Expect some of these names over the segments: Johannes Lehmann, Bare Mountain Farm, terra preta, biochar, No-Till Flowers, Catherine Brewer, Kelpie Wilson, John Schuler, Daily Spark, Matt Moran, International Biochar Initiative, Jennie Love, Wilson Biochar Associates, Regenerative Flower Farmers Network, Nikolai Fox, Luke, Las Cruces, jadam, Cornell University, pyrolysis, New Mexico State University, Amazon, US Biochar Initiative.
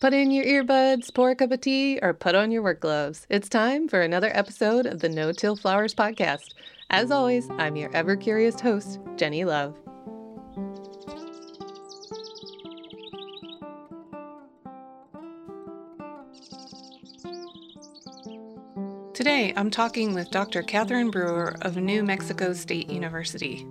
Put in your earbuds, pour a cup of tea, or put on your work gloves. It's time for another episode of the No-Till Flowers podcast. As always, I'm your ever-curious host, Jennie Love. Today, I'm talking with Dr. Catherine Brewer of New Mexico State University.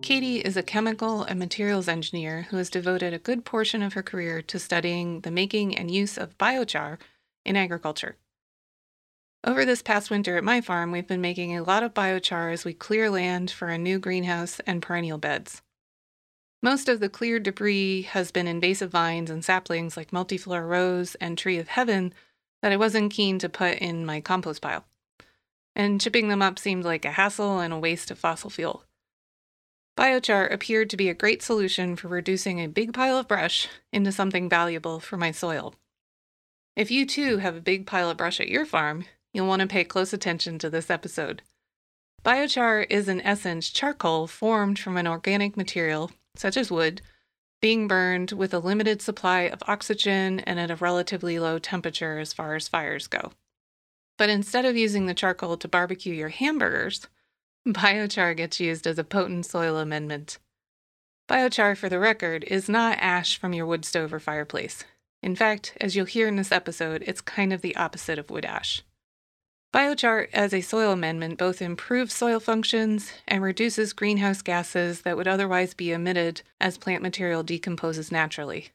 Katie is a chemical and materials engineer who has devoted a good portion of her career to studying the making and use of biochar in agriculture. Over this past winter at my farm, we've been making a lot of biochar as we clear land for a new greenhouse and perennial beds. Most of the cleared debris has been invasive vines and saplings like multiflora rose and tree of heaven that I wasn't keen to put in my compost pile. And chipping them up seemed like a hassle and a waste of fossil fuel. Biochar appeared to be a great solution for reducing a big pile of brush into something valuable for my soil. If you too have a big pile of brush at your farm, you'll want to pay close attention to this episode. Biochar is in essence charcoal formed from an organic material, such as wood, being burned with a limited supply of oxygen and at a relatively low temperature as far as fires go. But instead of using the charcoal to barbecue your hamburgers, biochar gets used as a potent soil amendment. Biochar, for the record, is not ash from your wood stove or fireplace. In fact, as you'll hear in this episode, it's kind of the opposite of wood ash. Biochar as a soil amendment both improves soil functions and reduces greenhouse gases that would otherwise be emitted as plant material decomposes naturally.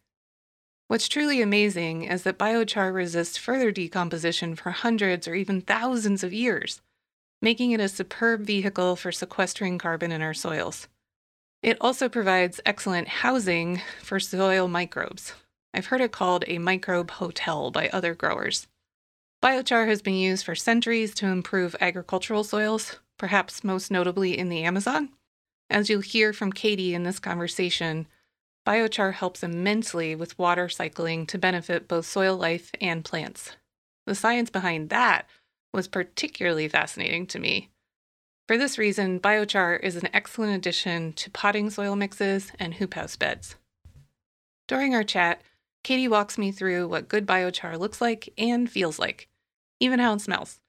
What's truly amazing is that biochar resists further decomposition for hundreds or even thousands of years, making it a superb vehicle for sequestering carbon in our soils. It also provides excellent housing for soil microbes. I've heard it called a microbe hotel by other growers. Biochar has been used for centuries to improve agricultural soils, perhaps most notably in the Amazon. As you'll hear from Katie in this conversation, biochar helps immensely with water cycling to benefit both soil life and plants. The science behind that was particularly fascinating to me. For this reason, biochar is an excellent addition to potting soil mixes and hoop house beds. During our chat, Katie walks me through what good biochar looks like and feels like, even how it smells.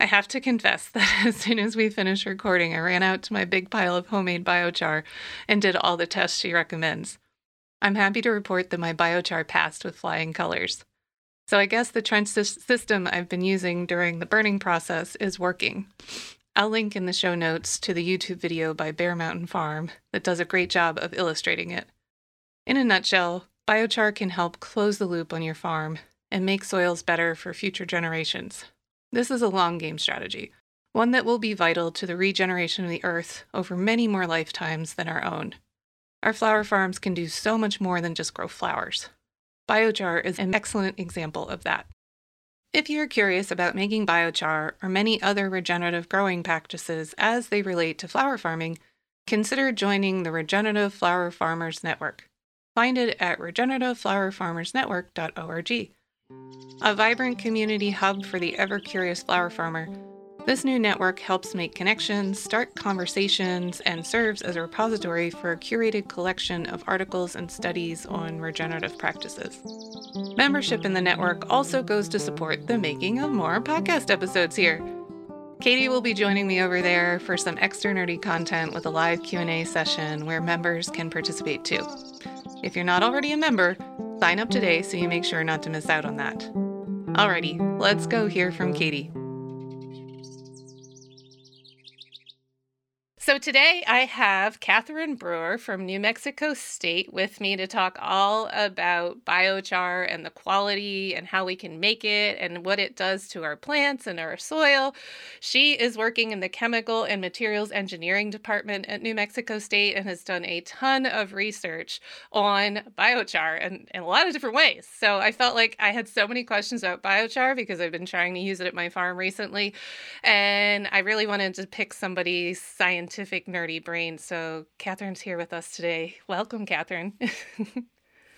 I have to confess that as soon as we finished recording, I ran out to my big pile of homemade biochar and did all the tests she recommends. I'm happy to report that my biochar passed with flying colors. So I guess the trench system I've been using during the burning process is working. I'll link in the show notes to the YouTube video by Bare Mountain Farm that does a great job of illustrating it. In a nutshell, biochar can help close the loop on your farm and make soils better for future generations. This is a long game strategy, one that will be vital to the regeneration of the earth over many more lifetimes than our own. Our flower farms can do so much more than just grow flowers. Biochar is an excellent example of that. If you're curious about making biochar or many other regenerative growing practices as they relate to flower farming, consider joining the Regenerative Flower Farmers Network. Find it at regenerativeFlowerFarmersNetwork.org. A vibrant community hub for the ever-curious flower farmer, this new network helps make connections, start conversations, and serves as a repository for a curated collection of articles and studies on regenerative practices. Membership in the network also goes to support the making of more podcast episodes here. Katie will be joining me over there for some extra nerdy content with a live Q&A session where members can participate too. If you're not already a member, sign up today so you make sure not to miss out on that. Alrighty, let's go hear from Katie. So today I have Catherine Brewer from New Mexico State with me to talk all about biochar and the quality and how we can make it and what it does to our plants and our soil. She is working in the Chemical and Materials Engineering Department at New Mexico State and has done a ton of research on biochar in a lot of different ways. So I felt like I had so many questions about biochar because I've been trying to use it at my farm recently, and I really wanted to pick somebody scientific, nerdy brain. So Catherine's here with us today. Welcome, Catherine.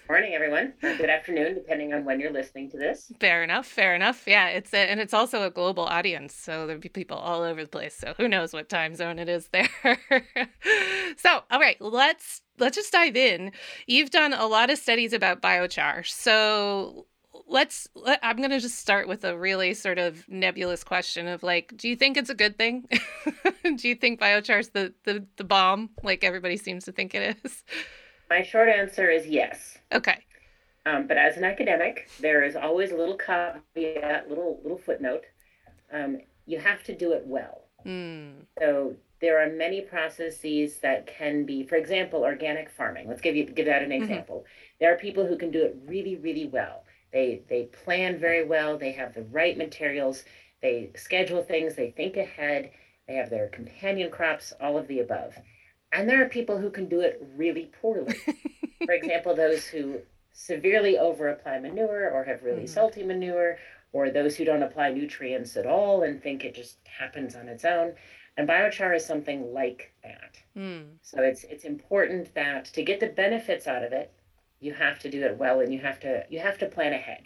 Morning, everyone. Or good afternoon, depending on when you're listening to this. Fair enough. Yeah, it's also a global audience, so there'll be people all over the place. So who knows what time zone it is there. So, all right, let's just dive in. You've done a lot of studies about biochar. So I'm going to just start with a really sort of nebulous question of like, do you think it's a good thing? Do you think biochar's the bomb, like everybody seems to think it is? My short answer is yes. Okay. But as an academic, there is always a little caveat, little footnote. You have to do it well. Mm. So there are many processes that can be, for example, organic farming. Let's give that an example. Mm-hmm. There are people who can do it really, really well. They plan very well. They have the right materials. They schedule things. They think ahead. They have their companion crops, all of the above. And there are people who can do it really poorly. For example, those who severely overapply manure or have really salty manure, or those who don't apply nutrients at all and think it just happens on its own. And biochar is something like that. Mm. So it's important that to get the benefits out of it, you have to do it well, and you have to plan ahead.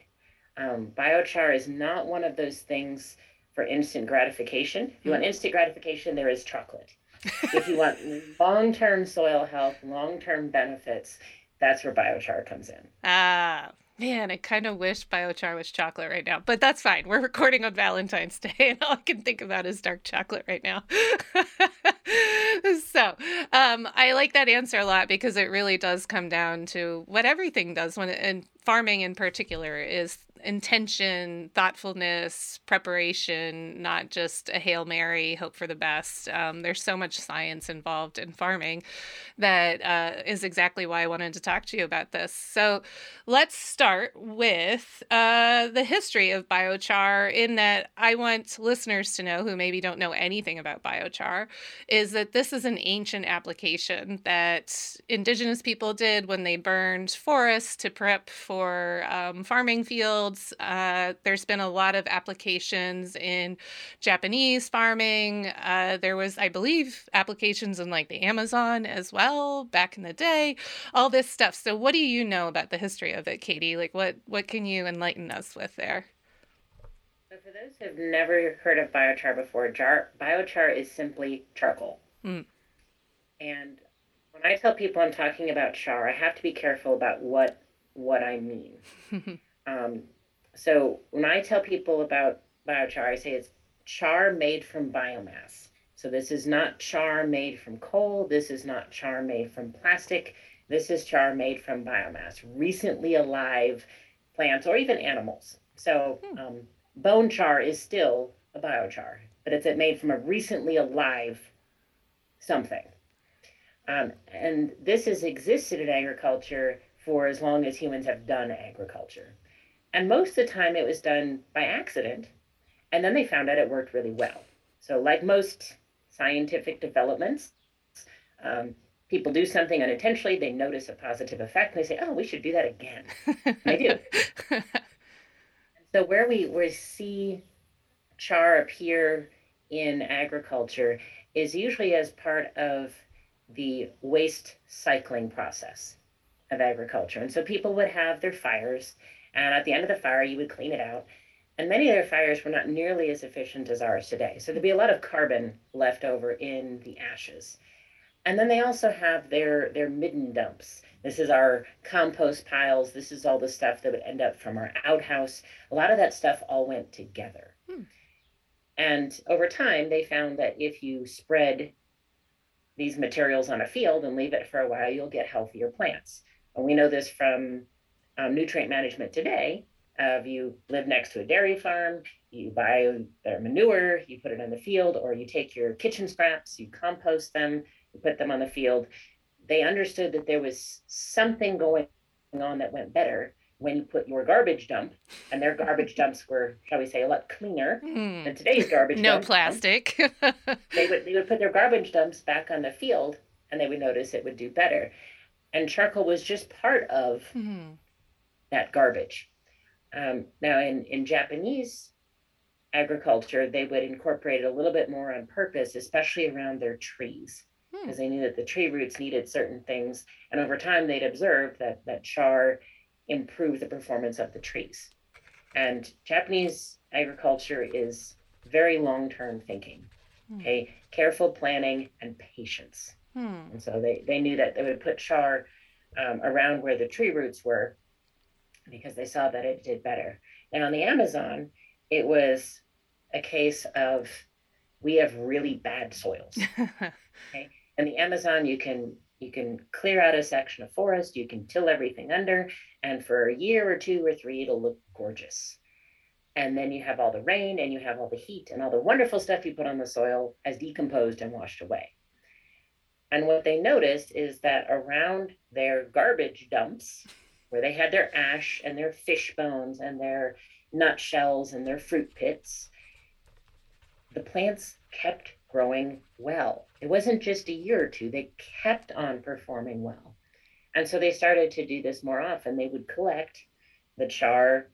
Biochar is not one of those things for instant gratification. If you want instant gratification, there is chocolate. If you want long-term soil health, long-term benefits, that's where biochar comes in. Ah, man, I kind of wish biochar was chocolate right now, but that's fine. We're recording on Valentine's Day, and all I can think about is dark chocolate right now. So I like that answer a lot, because it really does come down to what everything does, and farming in particular is intention, thoughtfulness, preparation, not just a Hail Mary, hope for the best. There's so much science involved in farming that is exactly why I wanted to talk to you about this. So let's start with the history of biochar, in that I want listeners to know, who maybe don't know anything about biochar, is that this is an ancient application that indigenous people did when they burned forests to prep for farming fields. There's been a lot of applications in Japanese farming. There was, I believe, applications in like the Amazon as well back in the day, all this stuff. So what do you know about the history of it, Katie? Like what can you enlighten us with there? So for those who have never heard of biochar before, biochar is simply charcoal. Mm. And when I tell people I'm talking about char, I have to be careful about what I mean. So when I tell people about biochar, I say it's char made from biomass. So this is not char made from coal. This is not char made from plastic. This is char made from biomass, recently alive plants or even animals. So bone char is still a biochar, but it's made from a recently alive something. And this has existed in agriculture for as long as humans have done agriculture. And most of the time it was done by accident, and then they found out it worked really well. So like most scientific developments, people do something unintentionally, they notice a positive effect, and they say, oh, we should do that again. And they do. So where we see char appear in agriculture is usually as part of the waste cycling process of agriculture. And so people would have their fires, and at the end of the fire, you would clean it out. And many of their fires were not nearly as efficient as ours today. So there'd be a lot of carbon left over in the ashes. And then they also have their midden dumps. This is our compost piles. This is all the stuff that would end up from our outhouse. A lot of that stuff all went together. Hmm. And over time, they found that if you spread these materials on a field and leave it for a while, you'll get healthier plants. And we know this from nutrient management today. If you live next to a dairy farm, you buy their manure, you put it in the field, or you take your kitchen scraps, you compost them, you put them on the field. They understood that there was something going on that went better when you put your garbage dump, and their garbage dumps were, shall we say, a lot cleaner than today's garbage dumps. No plastic. They would put their garbage dumps back on the field, and they would notice it would do better. And charcoal was just part of that garbage. Now in Japanese agriculture, they would incorporate it a little bit more on purpose, especially around their trees, because they knew that the tree roots needed certain things. And over time, they'd observed that char improved the performance of the trees. And Japanese agriculture is very long-term thinking, okay? Careful planning and patience. And so they knew that they would put char around where the tree roots were, because they saw that it did better. And on the Amazon, it was a case of, we have really bad soils. Okay? And the Amazon, you can clear out a section of forest, you can till everything under, and for a year or two or three, it'll look gorgeous. And then you have all the rain and you have all the heat and all the wonderful stuff you put on the soil has decomposed and washed away. And what they noticed is that around their garbage dumps, where they had their ash and their fish bones and their nut shells and their fruit pits, the plants kept growing well. It wasn't just a year or two, they kept on performing well. And so they started to do this more often. They would collect the char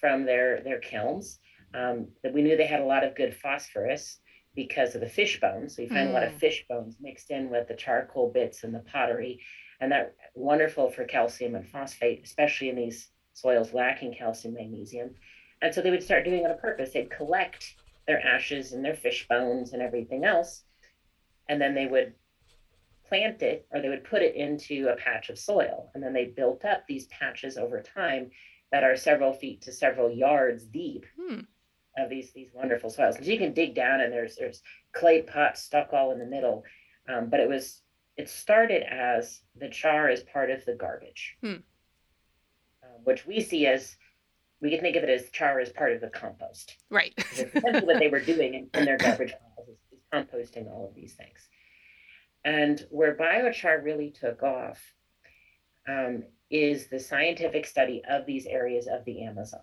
from their kilns. We knew they had a lot of good phosphorus because of the fish bones. So you find a lot of fish bones mixed in with the charcoal bits and the pottery, and that's wonderful for calcium and phosphate, especially in these soils lacking calcium, magnesium. And so they would start doing it on purpose. They'd collect their ashes and their fish bones and everything else, and then they would plant it, or they would put it into a patch of soil. And then they built up these patches over time that are several feet to several yards deep. Of these wonderful soils. Because you can dig down and there's clay pots stuck all in the middle. But it started as the char is part of the garbage, which we see as, we can think of it as char is part of the compost. Right. That's what they were doing in their garbage piles, is composting all of these things. And where biochar really took off is the scientific study of these areas of the Amazon.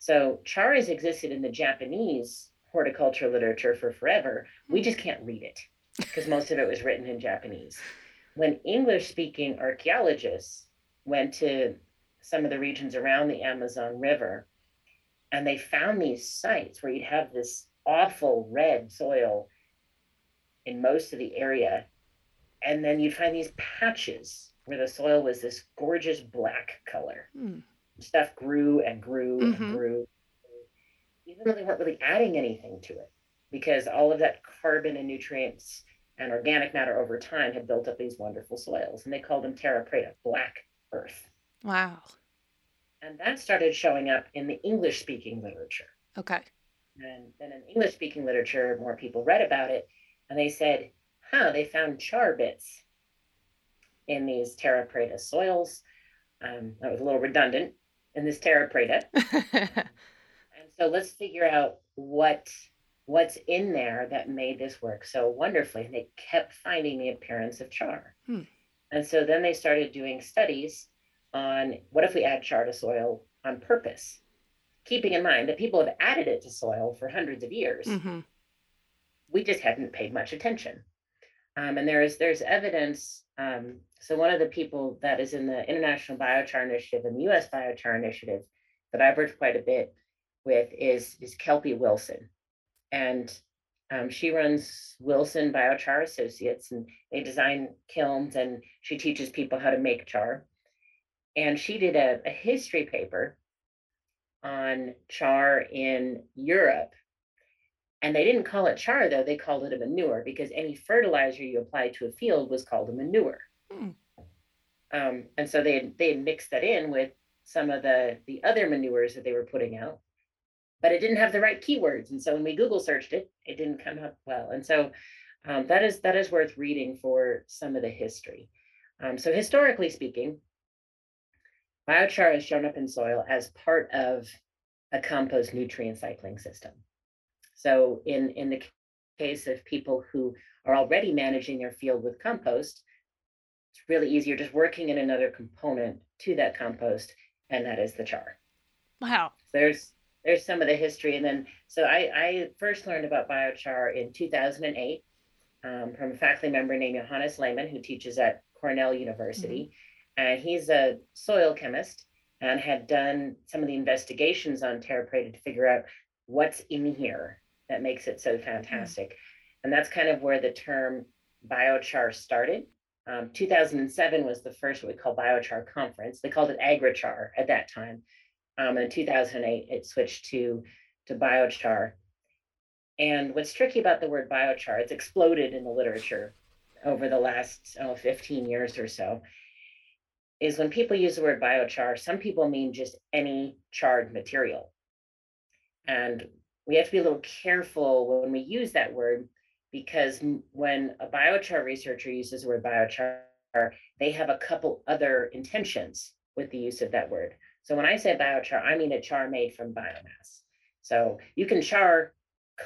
So char has existed in the Japanese horticulture literature for forever. We just can't read it because most of it was written in Japanese. When English-speaking archaeologists went to some of the regions around the Amazon River, and they found these sites where you'd have this awful red soil in most of the area, and then you'd find these patches where the soil was this gorgeous black color. Stuff grew and grew and grew, even though they weren't really adding anything to it, because all of that carbon and nutrients and organic matter over time had built up these wonderful soils, and they called them terra preta, black earth. Wow. And that started showing up in the English-speaking literature. Okay. And then in English-speaking literature, more people read about it, and they said, they found char bits in these terra preta soils. That was a little redundant. In this terra preta. And so let's figure out what's in there that made this work so wonderfully. And they kept finding the appearance of char. And so then they started doing studies on, what if we add char to soil on purpose? Keeping in mind that people have added it to soil for hundreds of years. We just hadn't paid much attention. And there's evidence. So one of the people that is in the International Biochar Initiative and the US Biochar Initiative that I've worked quite a bit with is Kelpie Wilson. And she runs Wilson Biochar Associates, and they design kilns, and she teaches people how to make char. And she did a history paper on char in Europe. And they didn't call it char, though. They called it a manure, because any fertilizer you applied to a field was called a manure. And so they had mixed that in with some of the other manures that they were putting out, but it didn't have the right keywords. And so when we Google searched it, it didn't come up well. And so that is worth reading for some of the history. So historically speaking, biochar has shown up in soil as part of a compost nutrient cycling system. So in the case of people who are already managing their field with compost, it's really easy. You're just working in another component to that compost, and that is the char. Wow. So there's some of the history. And then, so I first learned about biochar in 2008 from a faculty member named Johannes Lehmann, who teaches at Cornell University. And he's a soil chemist and had done some of the investigations on terra preta to figure out what's in here that makes it so fantastic. And that's kind of where the term biochar started. 2007 was the first what we call biochar conference. They called it agrichar at that time. And in 2008, it switched to biochar. And what's tricky about the word biochar, it's exploded in the literature over the last 15 years or so. is when people use the word biochar, some people mean just any charred material. And we have to be a little careful when we use that word, because when a biochar researcher uses the word biochar, they have a couple other intentions with the use of that word. So when I say biochar, I mean a char made from biomass. So you can char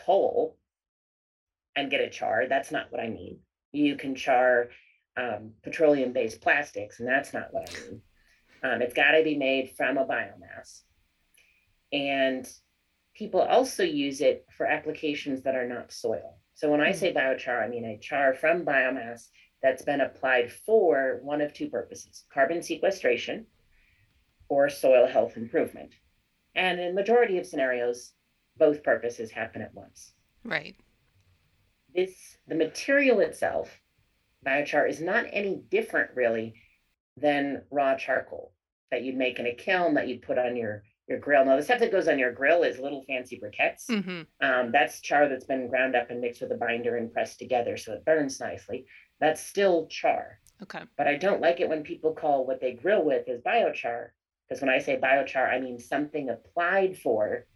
coal and get a char. That's not what I mean. You can char petroleum-based plastics, and that's not what I mean. It's got to be made from a biomass. And people also use it for applications that are not soil. So when I say biochar, I mean a char from biomass that's been applied for one of two purposes: carbon sequestration or soil health improvement. And in the majority of scenarios, both purposes happen at once. Right. The material itself, biochar, is not any different really than raw charcoal that you'd make in a kiln, that you'd put on your grill. Now, the stuff that goes on your grill is little fancy briquettes. Mm-hmm. That's char that's been ground up and mixed with a binder and pressed together so it burns nicely. That's still char. Okay. But I don't like it when people call what they grill with is biochar, because when I say biochar, I mean something applied for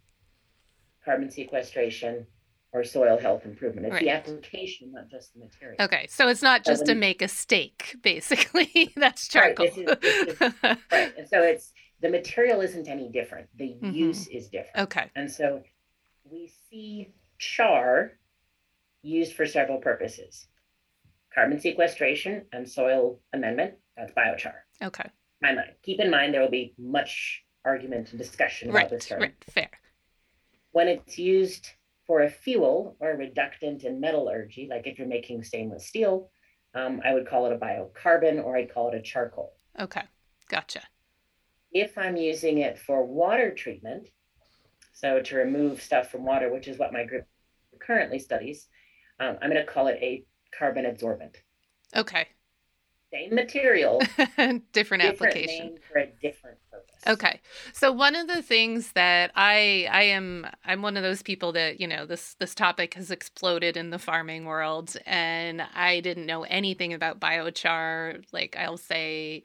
carbon sequestration or soil health improvement. It's right. The application, not just the material. Okay, so it's not just to make a steak, basically. That's charcoal. Right. Right. And so it's, the material isn't any different. The mm-hmm. use is different. Okay. And so we see char used for several purposes: carbon sequestration and soil amendment. That's biochar. Okay. My mind. Keep in mind, there will be much argument and discussion about this term. Right, fair. When it's used for a fuel or a reductant in metallurgy, like if you're making stainless steel, I would call it a biocarbon, or I'd call it a charcoal. Okay, gotcha. If I'm using it for water treatment, so to remove stuff from water, which is what my group currently studies, I'm going to call it a carbon adsorbent. Okay. Same material, different application, name for a different purpose. Okay, so one of the things that I'm one of those people that, you know, this topic has exploded in the farming world, and I didn't know anything about biochar. Like, I'll say,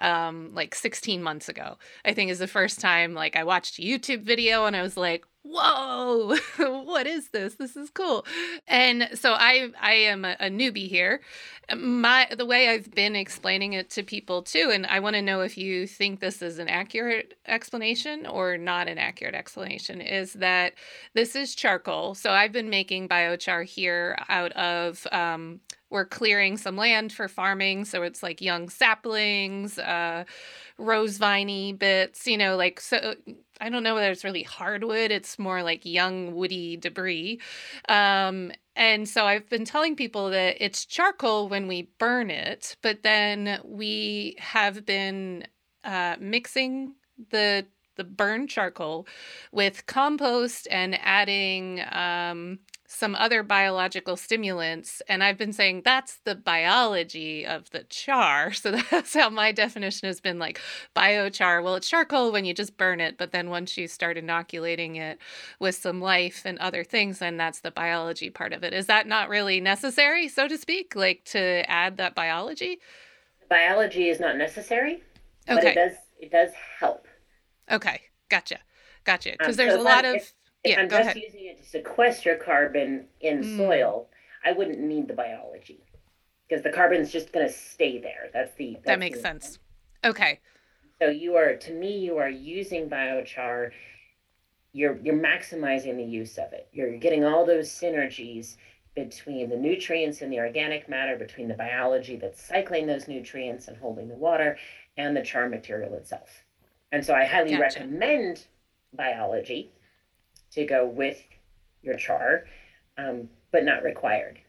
like 16 months ago, I think is the first time like I watched a YouTube video and I was like, whoa, what is this? This is cool. And so I am a newbie here. The way I've been explaining it to people too, and I want to know if you think this is an accurate explanation or not an accurate explanation, is that this is charcoal. So I've been making biochar here out of, we're clearing some land for farming. So it's like young saplings, rose viney bits, you know, like, so I don't know whether it's really hardwood. It's more like young woody debris. And so I've been telling people that it's charcoal when we burn it, but then we have been mixing the burned charcoal with compost and adding some other biological stimulants. And I've been saying that's the biology of the char. So that's how my definition has been, like, biochar. Well, it's charcoal when you just burn it, but then once you start inoculating it with some life and other things, then that's the biology part of it. Is that not really necessary, so to speak, like to add that biology? Biology is not necessary, okay. But it does help. Okay, gotcha. Because there's so a lot of... If I'm just using it to sequester carbon in soil, I wouldn't need the biology, because the carbon's just going to stay there. That makes sense. Okay. So to me, you are using biochar. You're maximizing the use of it. You're getting all those synergies between the nutrients in the organic matter, between the biology that's cycling those nutrients and holding the water, and the char material itself. And so I highly recommend biology to go with your char, but not required.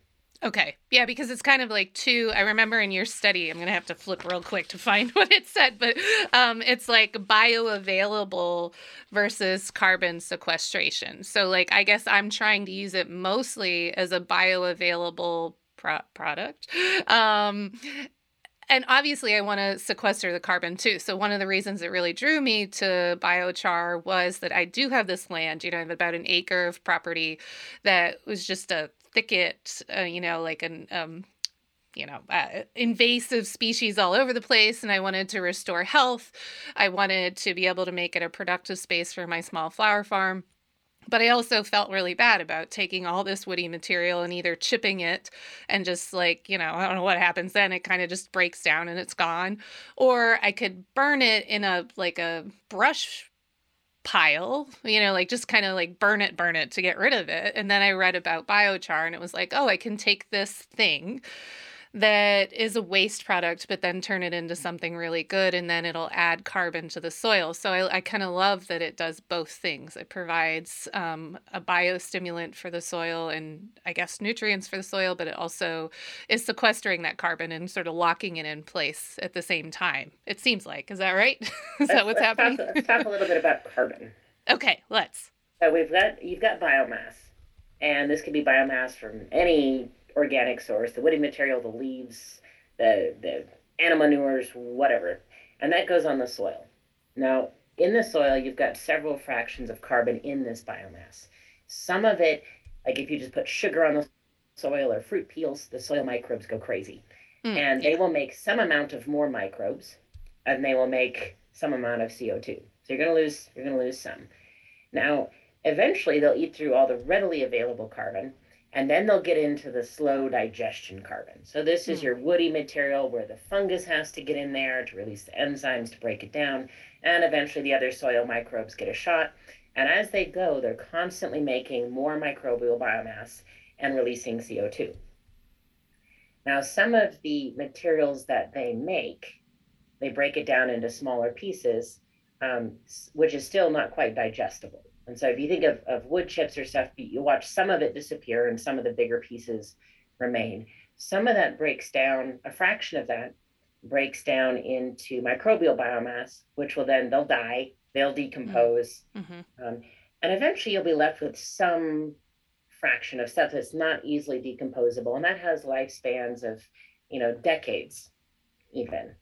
Okay. Yeah, because it's kind of like I remember in your study, I'm going to have to flip real quick to find what it said, but it's like bioavailable versus carbon sequestration. So, like, I guess I'm trying to use it mostly as a bioavailable product. And obviously, I want to sequester the carbon, too. So one of the reasons it really drew me to biochar was that I do have this land. You know, I have about an acre of property that was just a thicket, like an invasive species all over the place, and I wanted to restore health. I wanted to be able to make it a productive space for my small flower farm. But I also felt really bad about taking all this woody material and either chipping it and just I don't know what happens then. It kind of just breaks down and it's gone. Or I could burn it in a brush pile, burn it to get rid of it. And then I read about biochar and it was like, oh, I can take this thing that is a waste product, but then turn it into something really good, and then it'll add carbon to the soil. So I kind of love that it does both things. It provides a biostimulant for the soil and, I guess, nutrients for the soil, but it also is sequestering that carbon and sort of locking it in place at the same time, it seems like. Is that right? Is that what's happening? Let's talk a little bit about carbon. Okay, let's. So you've got biomass, and this could be biomass from any organic source, the woody material, the leaves, the animal manures, whatever. And that goes on the soil. Now, in the soil, you've got several fractions of carbon in this biomass. Some of it, like if you just put sugar on the soil or fruit peels, the soil microbes go crazy. And they will make some amount of more microbes, and they will make some amount of CO2. So you're going to lose some. Now, eventually they'll eat through all the readily available carbon, and then they'll get into the slow digestion carbon. So this is your woody material where the fungus has to get in there to release the enzymes to break it down. And eventually the other soil microbes get a shot. And as they go, they're constantly making more microbial biomass and releasing CO2. Now, some of the materials that they make, they break it down into smaller pieces, which is still not quite digestible. And so if you think of wood chips or stuff, you watch some of it disappear and some of the bigger pieces remain. Some of that breaks down, a fraction of that breaks down into microbial biomass, which will then, they'll die, they'll decompose. Mm-hmm. And eventually you'll be left with some fraction of stuff that's not easily decomposable. And that has lifespans of, decades even.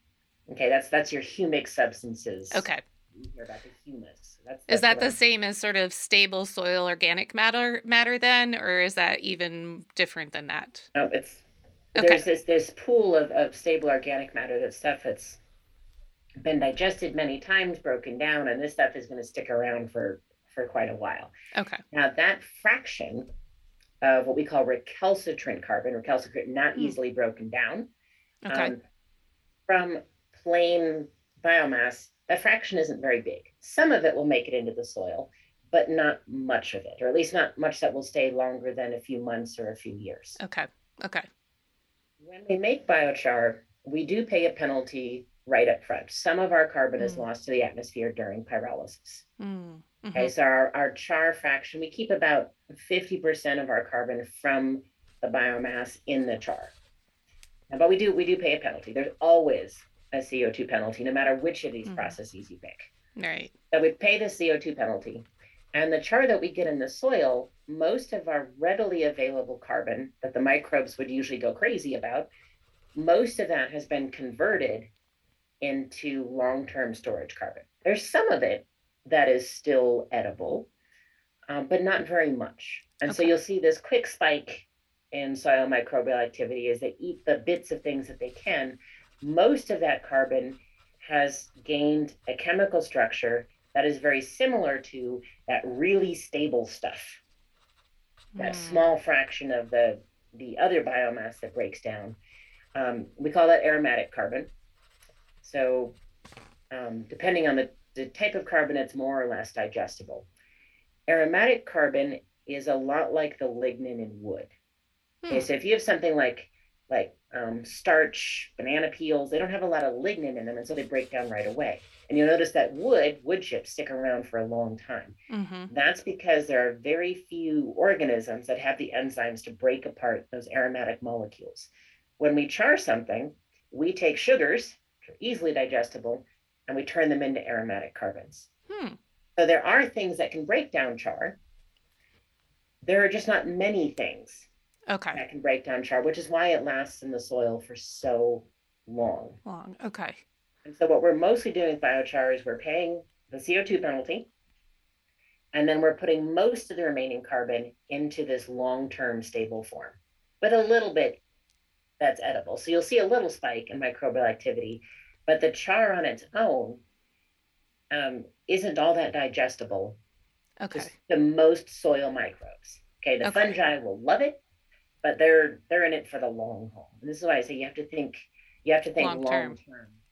Okay, that's your humic substances. Okay. You hear about the humus. Is that the same as sort of stable soil organic matter then, or is that even different than that? No, there's this pool of stable organic matter, that stuff that's been digested many times, broken down, and this stuff is going to stick around for quite a while. Okay. Now that fraction of what we call recalcitrant carbon, not easily broken down, from plain biomass, that fraction isn't very big. Some of it will make it into the soil, but not much of it, or at least not much that will stay longer than a few months or a few years. Okay. When we make biochar, we do pay a penalty right up front. Some of our carbon is lost to the atmosphere during pyrolysis. Mm-hmm. Okay, so our char fraction, we keep about 50% of our carbon from the biomass in the char. But we do pay a penalty. There's always a CO2 penalty, no matter which of these processes you pick. Right. So we pay the CO2 penalty. And the char that we get in the soil, most of our readily available carbon that the microbes would usually go crazy about, most of that has been converted into long-term storage carbon. There's some of it that is still edible, but not very much. And so you'll see this quick spike in soil microbial activity as they eat the bits of things that they can. Most of that carbon has gained a chemical structure that is very similar to that really stable stuff, that small fraction of the other biomass that breaks down. We call that aromatic carbon. So depending on the type of carbon, it's more or less digestible. Aromatic carbon is a lot like the lignin in wood. Okay, so if you have something like starch, banana peels, they don't have a lot of lignin in them, and so they break down right away. And you'll notice that wood chips stick around for a long time. Mm-hmm. That's because there are very few organisms that have the enzymes to break apart those aromatic molecules. When we char something, we take sugars, which are easily digestible, and we turn them into aromatic carbons. So there are things that can break down char. There are just not many things that can break down char, which is why it lasts in the soil for so long. And so what we're mostly doing with biochar is we're paying the CO2 penalty, and then we're putting most of the remaining carbon into this long-term stable form, with a little bit that's edible. So you'll see a little spike in microbial activity, but the char on its own isn't all that digestible. Okay. To most soil microbes. Okay. The fungi will love it, but they're in it for the long haul. And this is why I say you have to think long term.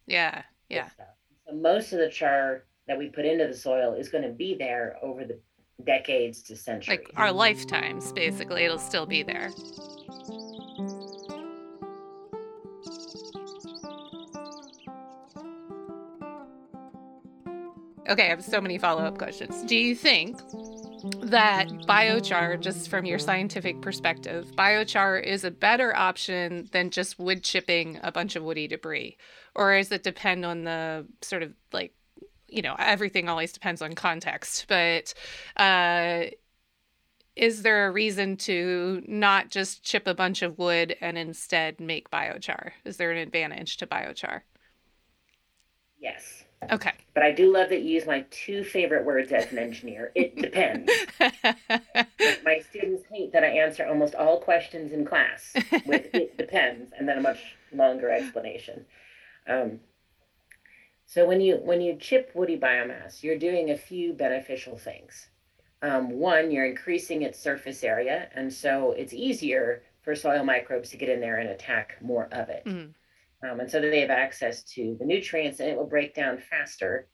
Yeah. Yeah. So most of the char that we put into the soil is going to be there over the decades to centuries. Like our lifetimes, basically, it'll still be there. Okay, I have so many follow-up questions. Do you think that biochar, just from your scientific perspective, biochar is a better option than just wood chipping a bunch of woody debris? Or does it depend on the sort of like, you know, everything always depends on context, but is there a reason to not just chip a bunch of wood and instead make biochar? Is there an advantage to biochar? Yes. Okay. But I do love that you use my two favorite words as an engineer. It depends. My students hate that I answer almost all questions in class with it depends and then a much longer explanation. So when you chip woody biomass, you're doing a few beneficial things. One, you're increasing its surface area, and so it's easier for soil microbes to get in there and attack more of it. Mm. And so they have access to the nutrients, and it will break down faster.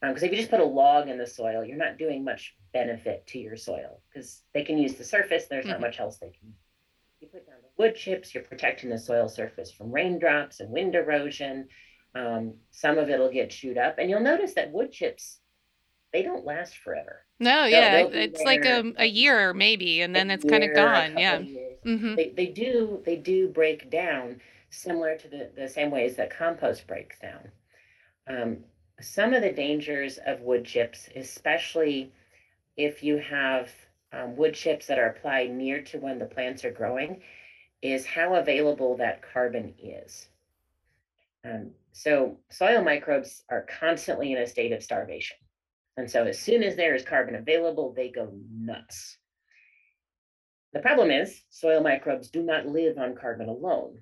Because if you just put a log in the soil, you're not doing much benefit to your soil because they can use the surface. There's not much else they can. You put down the wood chips, you're protecting the soil surface from raindrops and wind erosion. Some of it'll get chewed up, and you'll notice that wood chips, they don't last forever. No, yeah, it's like a year maybe, and then it's kind of gone. Yeah, mm-hmm. They do break down, similar to the same ways that compost breaks down. Some of the dangers of wood chips, especially if you have wood chips that are applied near to when the plants are growing, is how available that carbon is. So soil microbes are constantly in a state of starvation. And so as soon as there is carbon available, they go nuts. The problem is soil microbes do not live on carbon alone.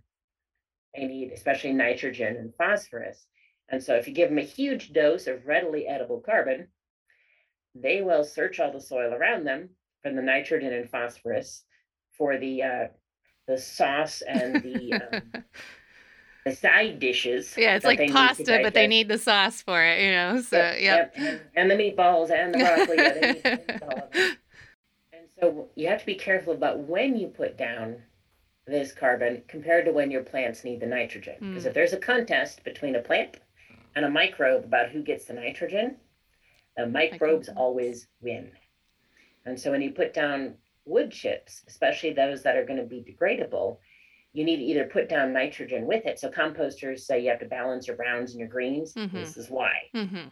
They need especially nitrogen and phosphorus. And so if you give them a huge dose of readily edible carbon, they will search all the soil around them for the nitrogen and phosphorus for the sauce and the... the side dishes. Yeah, it's like pasta, but they need the sauce for it, you know. So yeah. And the meatballs and the broccoli. Yeah, they need all of it. And so you have to be careful about when you put down this carbon compared to when your plants need the nitrogen. Because if there's a contest between a plant and a microbe about who gets the nitrogen, the microbes always win. And so when you put down wood chips, especially those that are going to be degradable, you need to either put down nitrogen with it. So composters say you have to balance your browns and your greens. Mm-hmm. This is why. Mm-hmm.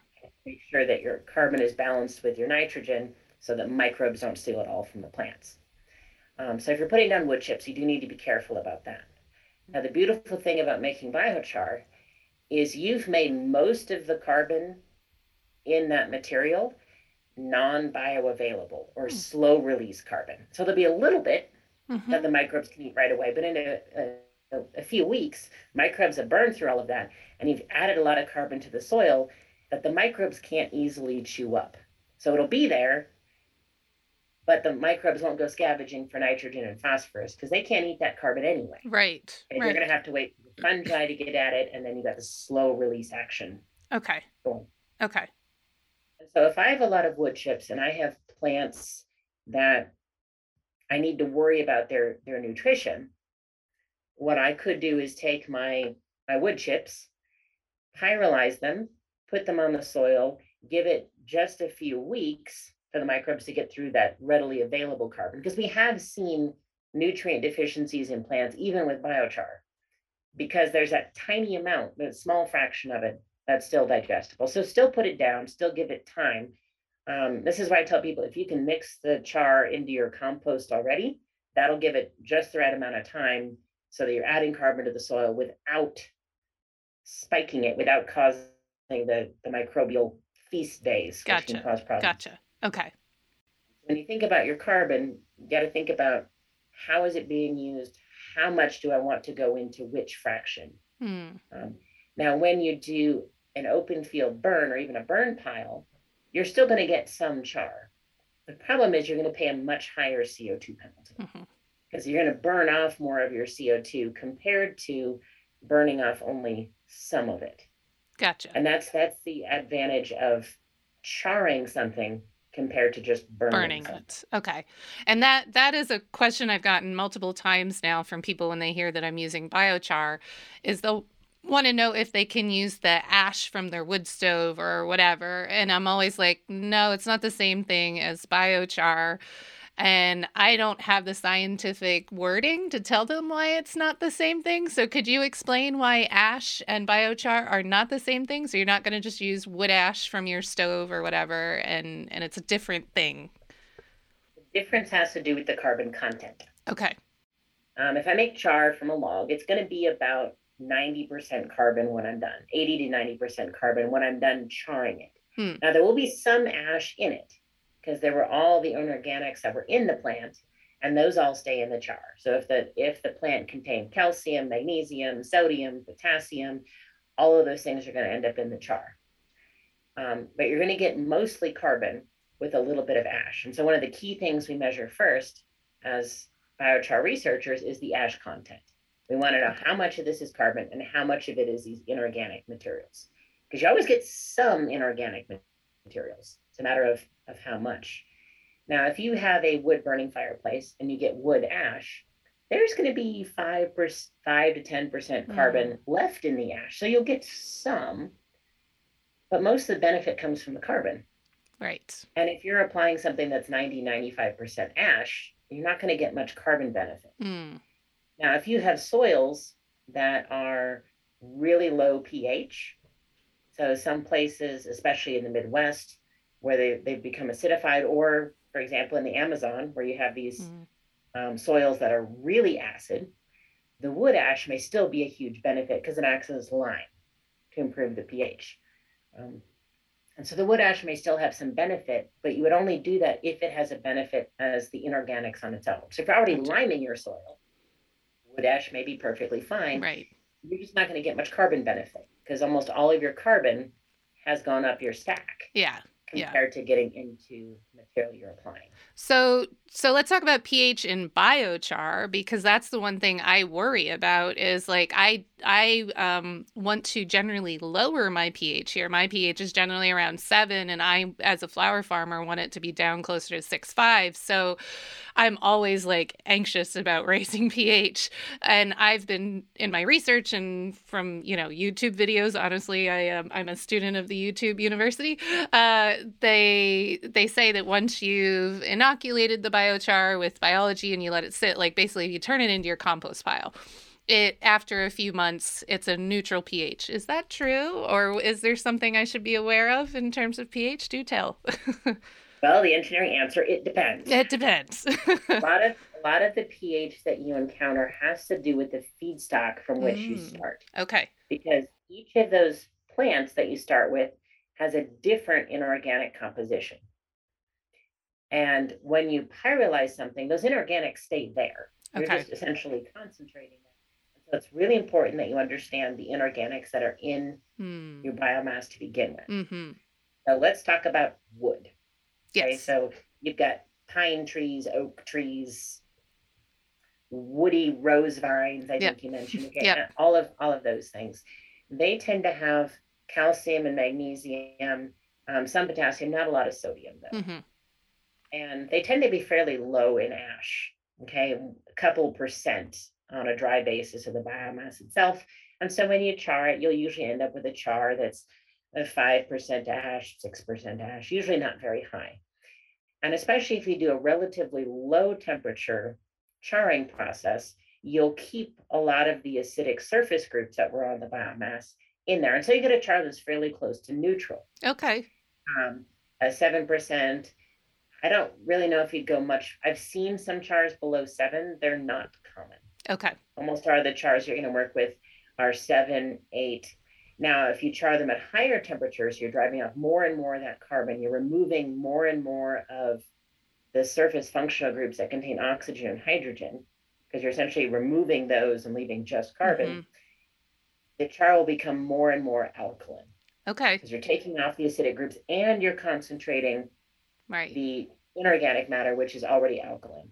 Make sure that your carbon is balanced with your nitrogen so that microbes don't steal it all from the plants. So if you're putting down wood chips, you do need to be careful about that. Now, the beautiful thing about making biochar is you've made most of the carbon in that material non-bioavailable or slow-release carbon. So there'll be a little bit that the microbes can eat right away. But in a few weeks, microbes have burned through all of that, and you've added a lot of carbon to the soil that the microbes can't easily chew up. So it'll be there, but the microbes won't go scavenging for nitrogen and phosphorus because they can't eat that carbon anyway. Right. And you're going to have to wait for the fungi to get at it, and then you got the slow release action. Okay. Going. Okay. And so if I have a lot of wood chips and I have plants that I need to worry about their nutrition, what I could do is take my wood chips, pyrolyze them, put them on the soil, give it just a few weeks for the microbes to get through that readily available carbon. Because we have seen nutrient deficiencies in plants, even with biochar, because there's that tiny amount, that small fraction of it that's still digestible. So still put it down, still give it time. This is why I tell people, if you can mix the char into your compost already, that'll give it just the right amount of time so that you're adding carbon to the soil without spiking it, without causing the microbial feast days, which can cause problems. Gotcha. Okay. When you think about your carbon, you got to think about how is it being used? how much do I want to go into which fraction? Now, when you do an open field burn or even a burn pile, you're still going to get some char. The problem is you're going to pay a much higher CO2 penalty because you're going to burn off more of your CO2 compared to burning off only some of it. Gotcha. And that's the advantage of charring something compared to just burning it. Okay. And that is a question I've gotten multiple times now from people when they hear that I'm using biochar, is they'll want to know if they can use the ash from their wood stove or whatever. And I'm always like, no, it's not the same thing as biochar. And I don't have the scientific wording to tell them why it's not the same thing. So could you explain why ash and biochar are not the same thing? So you're not going to just use wood ash from your stove or whatever, and it's a different thing. The difference has to do with the carbon content. Okay. If I make char from a log, it's going to be about 90% carbon when I'm done, 80 to 90% carbon when I'm done charring it. Now, there will be some ash in it, because there were all the inorganics that were in the plant, and those all stay in the char. So if the plant contained calcium, magnesium, sodium, potassium, all of those things are going to end up in the char. But you're going to get mostly carbon with a little bit of ash. And so one of the key things we measure first as biochar researchers is the ash content. We want to know how much of this is carbon and how much of it is these inorganic materials, because you always get some inorganic materials. It's a matter of how much. Now, if you have a wood burning fireplace and you get wood ash, there's going to be 5 to 10% carbon left in the ash. So you'll get some, but most of the benefit comes from the carbon. Right. And if you're applying something that's 90, 95% ash, you're not going to get much carbon benefit. Now, if you have soils that are really low pH, so some places, especially in the Midwest, where they've become acidified, or, for example, in the Amazon, where you have these soils that are really acid, the wood ash may still be a huge benefit because it acts as lime to improve the pH. And so the wood ash may still have some benefit, but you would only do that if it has a benefit as the inorganics on its own. So if you're already liming your soil, wood ash may be perfectly fine. Right. You're just not going to get much carbon benefit because almost all of your carbon has gone up your stack. Yeah. Compared to getting into material you're applying. So let's talk about pH in biochar, because that's the one thing I worry about is, like, I want to generally lower my pH here. My pH is generally around 7, and I, as a flower farmer, want it to be down closer to 6.5. So I'm always, like, anxious about raising pH. And I've been in my research and from, YouTube videos, honestly, I'm a student of the YouTube University. They say that once you've inoculated the biochar with biology and you let it sit, like, basically you turn it into your compost pile, after a few months, it's a neutral pH. Is that true? Or is there something I should be aware of in terms of pH? Do tell. Well, the engineering answer, it depends. It depends. a lot of the pH that you encounter has to do with the feedstock from which you start. Okay. Because each of those plants that you start with has a different inorganic composition. And when you pyrolyze something, those inorganics stay there. Okay. You're just essentially concentrating them. So it's really important that you understand the inorganics that are in your biomass to begin with. Now let's talk about wood. Yes. Okay, so you've got pine trees, oak trees, woody rose vines, I think you mentioned. Okay. Yep. All of those things. They tend to have calcium and magnesium, some potassium, not a lot of sodium though. And they tend to be fairly low in ash, okay, a couple percent on a dry basis of the biomass itself. And so when you char it, you'll usually end up with a char that's 5% ash, 6% ash, usually not very high. And especially if you do a relatively low temperature charring process, you'll keep a lot of the acidic surface groups that were on the biomass in there. And so you get a char that's fairly close to neutral. Okay. A 7%. I don't really know if you'd go much. I've seen some chars below 7. They're not common. Okay. Almost all the chars you're going to work with are 7, 8. Now, if you char them at higher temperatures, you're driving off more and more of that carbon. You're removing more and more of the surface functional groups that contain oxygen and hydrogen. because you're essentially removing those and leaving just carbon, mm-hmm. the char will become more and more alkaline. Okay. Because you're taking off the acidic groups and you're concentrating the inorganic matter, which is already alkaline.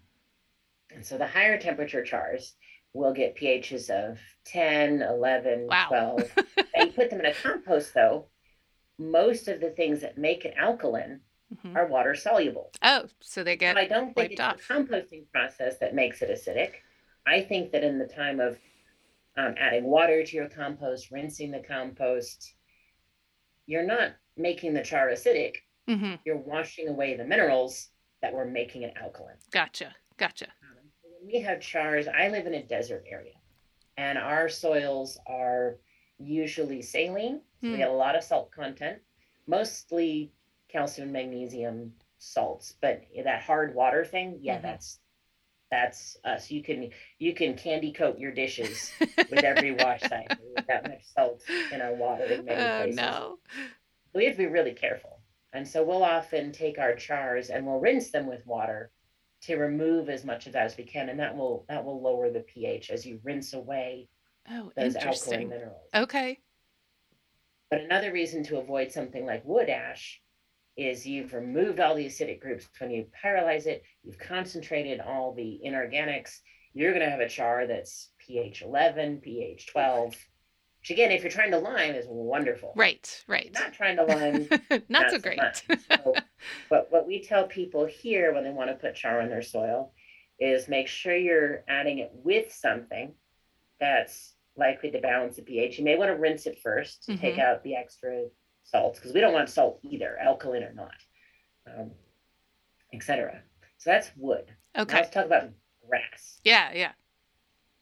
And so the higher temperature chars will get pHs of 10, 11, 12. And you put them in a compost, though, most of the things that make it alkaline mm-hmm. are water soluble. Oh, so they get wiped off. So I don't think it's the composting process that makes it acidic. I think that in the time of adding water to your compost, rinsing the compost, you're not making the char acidic. Mm-hmm. You're washing away the minerals that were making it alkaline. Gotcha. When we have chars, I live in a desert area, and our soils are usually saline. So we have a lot of salt content, mostly calcium, magnesium salts, but that hard water thing. Yeah, mm-hmm. That's us. You can candy coat your dishes with every wash cycle with that much salt in our water in many places. No. We have to be really careful. And so we'll often take our chars and we'll rinse them with water to remove as much of that as we can. And that will lower the pH as you rinse away those alkaline minerals. Okay. But another reason to avoid something like wood ash is you've removed all the acidic groups. When you pyrolyze it, you've concentrated all the inorganics. You're going to have a char that's pH 11, pH 12. Which again, if you're trying to lime, is wonderful. Right. If you're not trying to lime, not so great. So, but what we tell people here when they want to put char on their soil is make sure you're adding it with something that's likely to balance the pH. You may want to rinse it first to mm-hmm. take out the extra salts, because we don't want salt either, alkaline or not, etc. So that's wood. Okay. Now let's talk about grass. Yeah.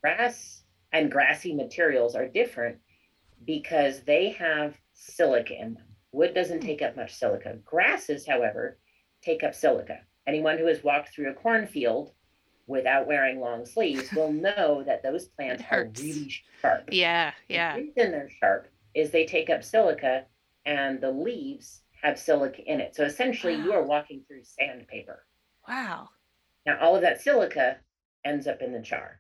Grass and grassy materials are different, because they have silica in them. Wood doesn't take up much silica. Grasses, however, take up silica. Anyone who has walked through a cornfield without wearing long sleeves will know that those plants are really sharp. Yeah. The reason they're sharp is they take up silica, and the leaves have silica in it. So essentially, you are walking through sandpaper. Wow. Now, all of that silica ends up in the char.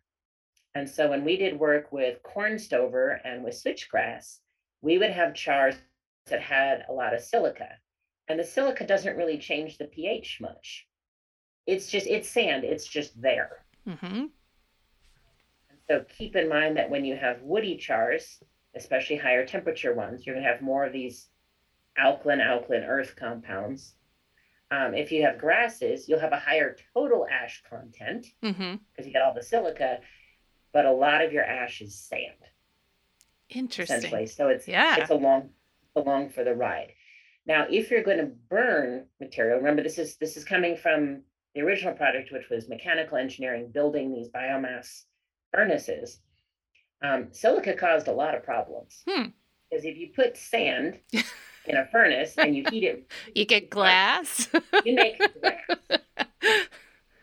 And so when we did work with cornstover and with switchgrass, we would have chars that had a lot of silica. And the silica doesn't really change the pH much. It's sand. It's just there. Mm-hmm. And so keep in mind that when you have woody chars, especially higher temperature ones, you're going to have more of these alkaline earth compounds. If you have grasses, you'll have a higher total ash content because mm-hmm. you got all the silica, but a lot of your ash is sand. Interesting. So it's along for the ride. Now, if you're going to burn material, remember this is coming from the original project, which was mechanical engineering, building these biomass furnaces. Silica caused a lot of problems because if you put sand in a furnace and you heat it, you get glass. You make glass,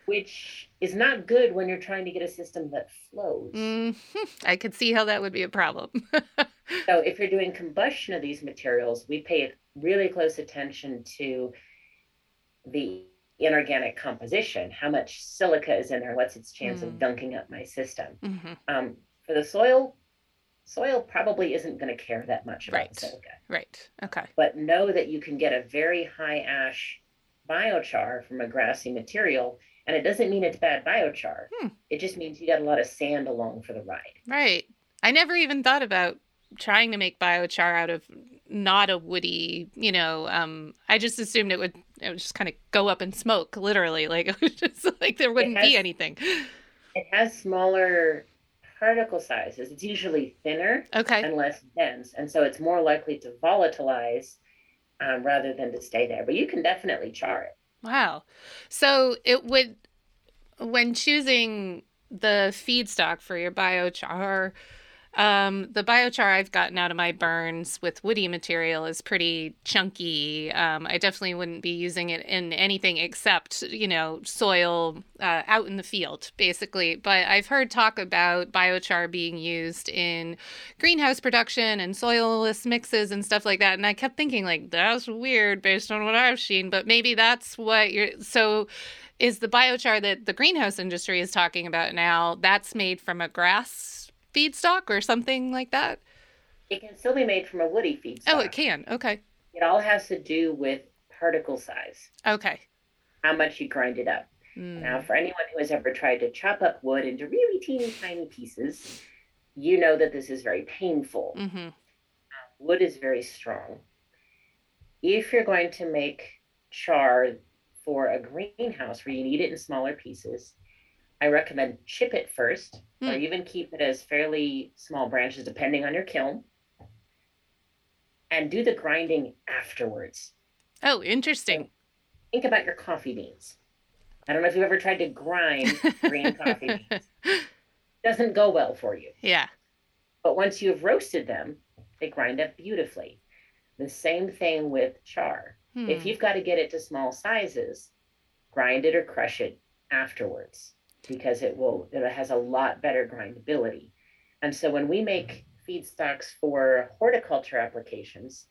which is not good when you're trying to get a system that flows. Mm-hmm. I could see how that would be a problem. So if you're doing combustion of these materials, we pay really close attention to the inorganic composition, how much silica is in there, what's its chance of dunking up my system. Mm-hmm. For the soil probably isn't going to care that much about silica. Right. Okay. But know that you can get a very high ash biochar from a grassy material, and it doesn't mean it's bad biochar. It just means you got a lot of sand along for the ride. Right. I never even thought about trying to make biochar out of not a woody, I just assumed it would just kind of go up in smoke, literally. Like it was just like there wouldn't be anything. It has smaller particle sizes. It's usually thinner and less dense, and so it's more likely to volatilize rather than to stay there. But you can definitely char it. Wow. So it would, when choosing the feedstock for your biochar, The biochar I've gotten out of my burns with woody material is pretty chunky. I definitely wouldn't be using it in anything except, you know, soil out in the field, basically. But I've heard talk about biochar being used in greenhouse production and soilless mixes and stuff like that. And I kept thinking, like, that's weird based on what I've seen, but maybe that's what you're... So is the biochar that the greenhouse industry is talking about now, that's made from a grass feedstock or something like that? It can still be made from a woody feedstock. Oh, it can. Okay. It all has to do with particle size. Okay. How much you grind it up. Mm. Now, for anyone who has ever tried to chop up wood into really teeny tiny pieces, you know that this is very painful. Mm-hmm. Wood is very strong. If you're going to make char for a greenhouse where you need it in smaller pieces, I recommend chip it first, or even keep it as fairly small branches, depending on your kiln, and do the grinding afterwards. Oh, interesting. So think about your coffee beans. I don't know if you've ever tried to grind green coffee beans. It doesn't go well for you. Yeah. But once you've roasted them, they grind up beautifully. The same thing with char. Hmm. If you've got to get it to small sizes, grind it or crush it afterwards, because it has a lot better grindability. And so when we make feedstocks for horticulture applications,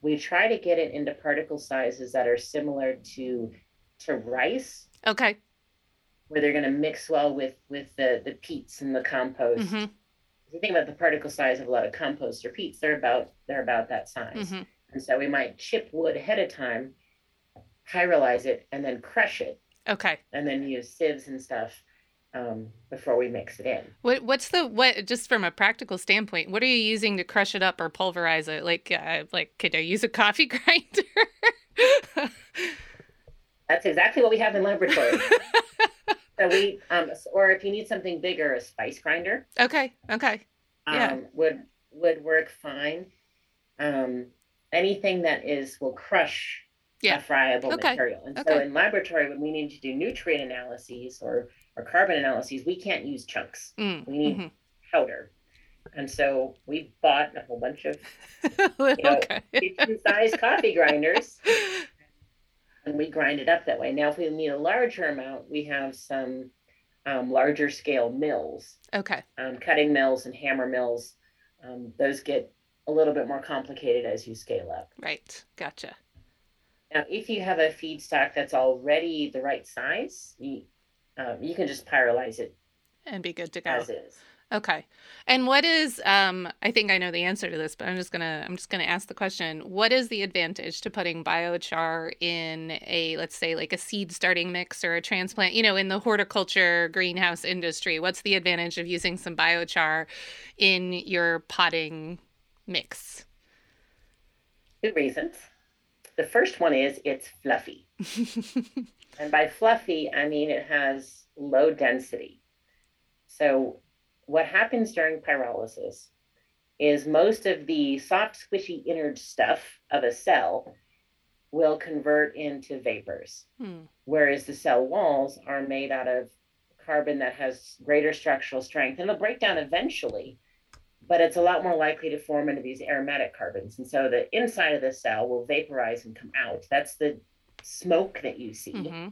we try to get it into particle sizes that are similar to rice. Okay. Where they're going to mix well with the peats and the compost. Mm-hmm. If you think about the particle size of a lot of compost or peats, they're about that size. Mm-hmm. And so we might chip wood ahead of time, pyrolyze it, and then crush it. Okay. And then use sieves and stuff before we mix it in. What's just from a practical standpoint, what are you using to crush it up or pulverize it? Like could I use a coffee grinder? That's exactly what we have in laboratory. So we, or if you need something bigger, a spice grinder. Okay. Yeah. Would work fine. Anything that will crush a friable material. And so in laboratory, when we need to do nutrient analyses or carbon analyses, we can't use chunks. We need powder. And so we bought a whole bunch of kitchen-sized coffee grinders, and we grind it up that way. Now, if we need a larger amount, we have some larger scale mills. Okay. Cutting mills and hammer mills. Those get a little bit more complicated as you scale up. Right. Gotcha. Now, if you have a feedstock that's already the right size, you can just pyrolyze it and be good to go. As is. Okay. And what is I think I know the answer to this, but I'm just gonna ask the question. What is the advantage to putting biochar in a, let's say, like a seed starting mix or a transplant, you know, in the horticulture greenhouse industry? What's the advantage of using some biochar in your potting mix? Two reasons. The first one is it's fluffy. And by fluffy, I mean it has low density. So what happens during pyrolysis is most of the soft, squishy, innard stuff of a cell will convert into vapors, whereas the cell walls are made out of carbon that has greater structural strength, and it'll break down eventually, but it's a lot more likely to form into these aromatic carbons. And so the inside of the cell will vaporize and come out. That's the smoke that you see. Mm-hmm.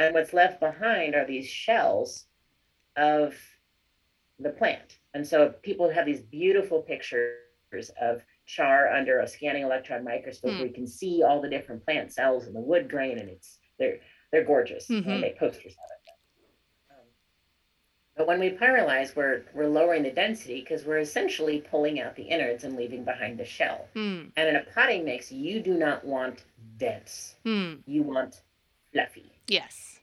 And what's left behind are these shells of the plant. And so people have these beautiful pictures of char under a scanning electron microscope where you can see all the different plant cells and the wood grain, and they're gorgeous. Mm-hmm. And they make posters out of them. But when we pyrolyze, we're lowering the density because we're essentially pulling out the innards and leaving behind the shell. And in a potting mix, you do not want dense. You want fluffy. Yes.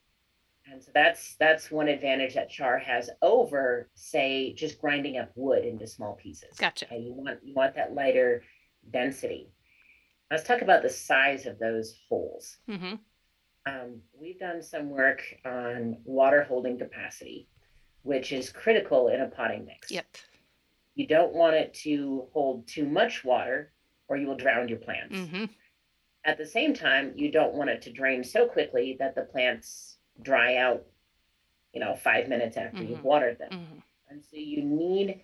And so that's one advantage that char has over, say, just grinding up wood into small pieces. Gotcha. And you want that lighter density. Let's talk about the size of those holes. Mm-hmm. We've done some work on water holding capacity, which is critical in a potting mix. Yep. You don't want it to hold too much water, or you will drown your plants. Mm-hmm. At the same time, you don't want it to drain so quickly that the plants dry out, 5 minutes after you've watered them. Mm-hmm. And so you need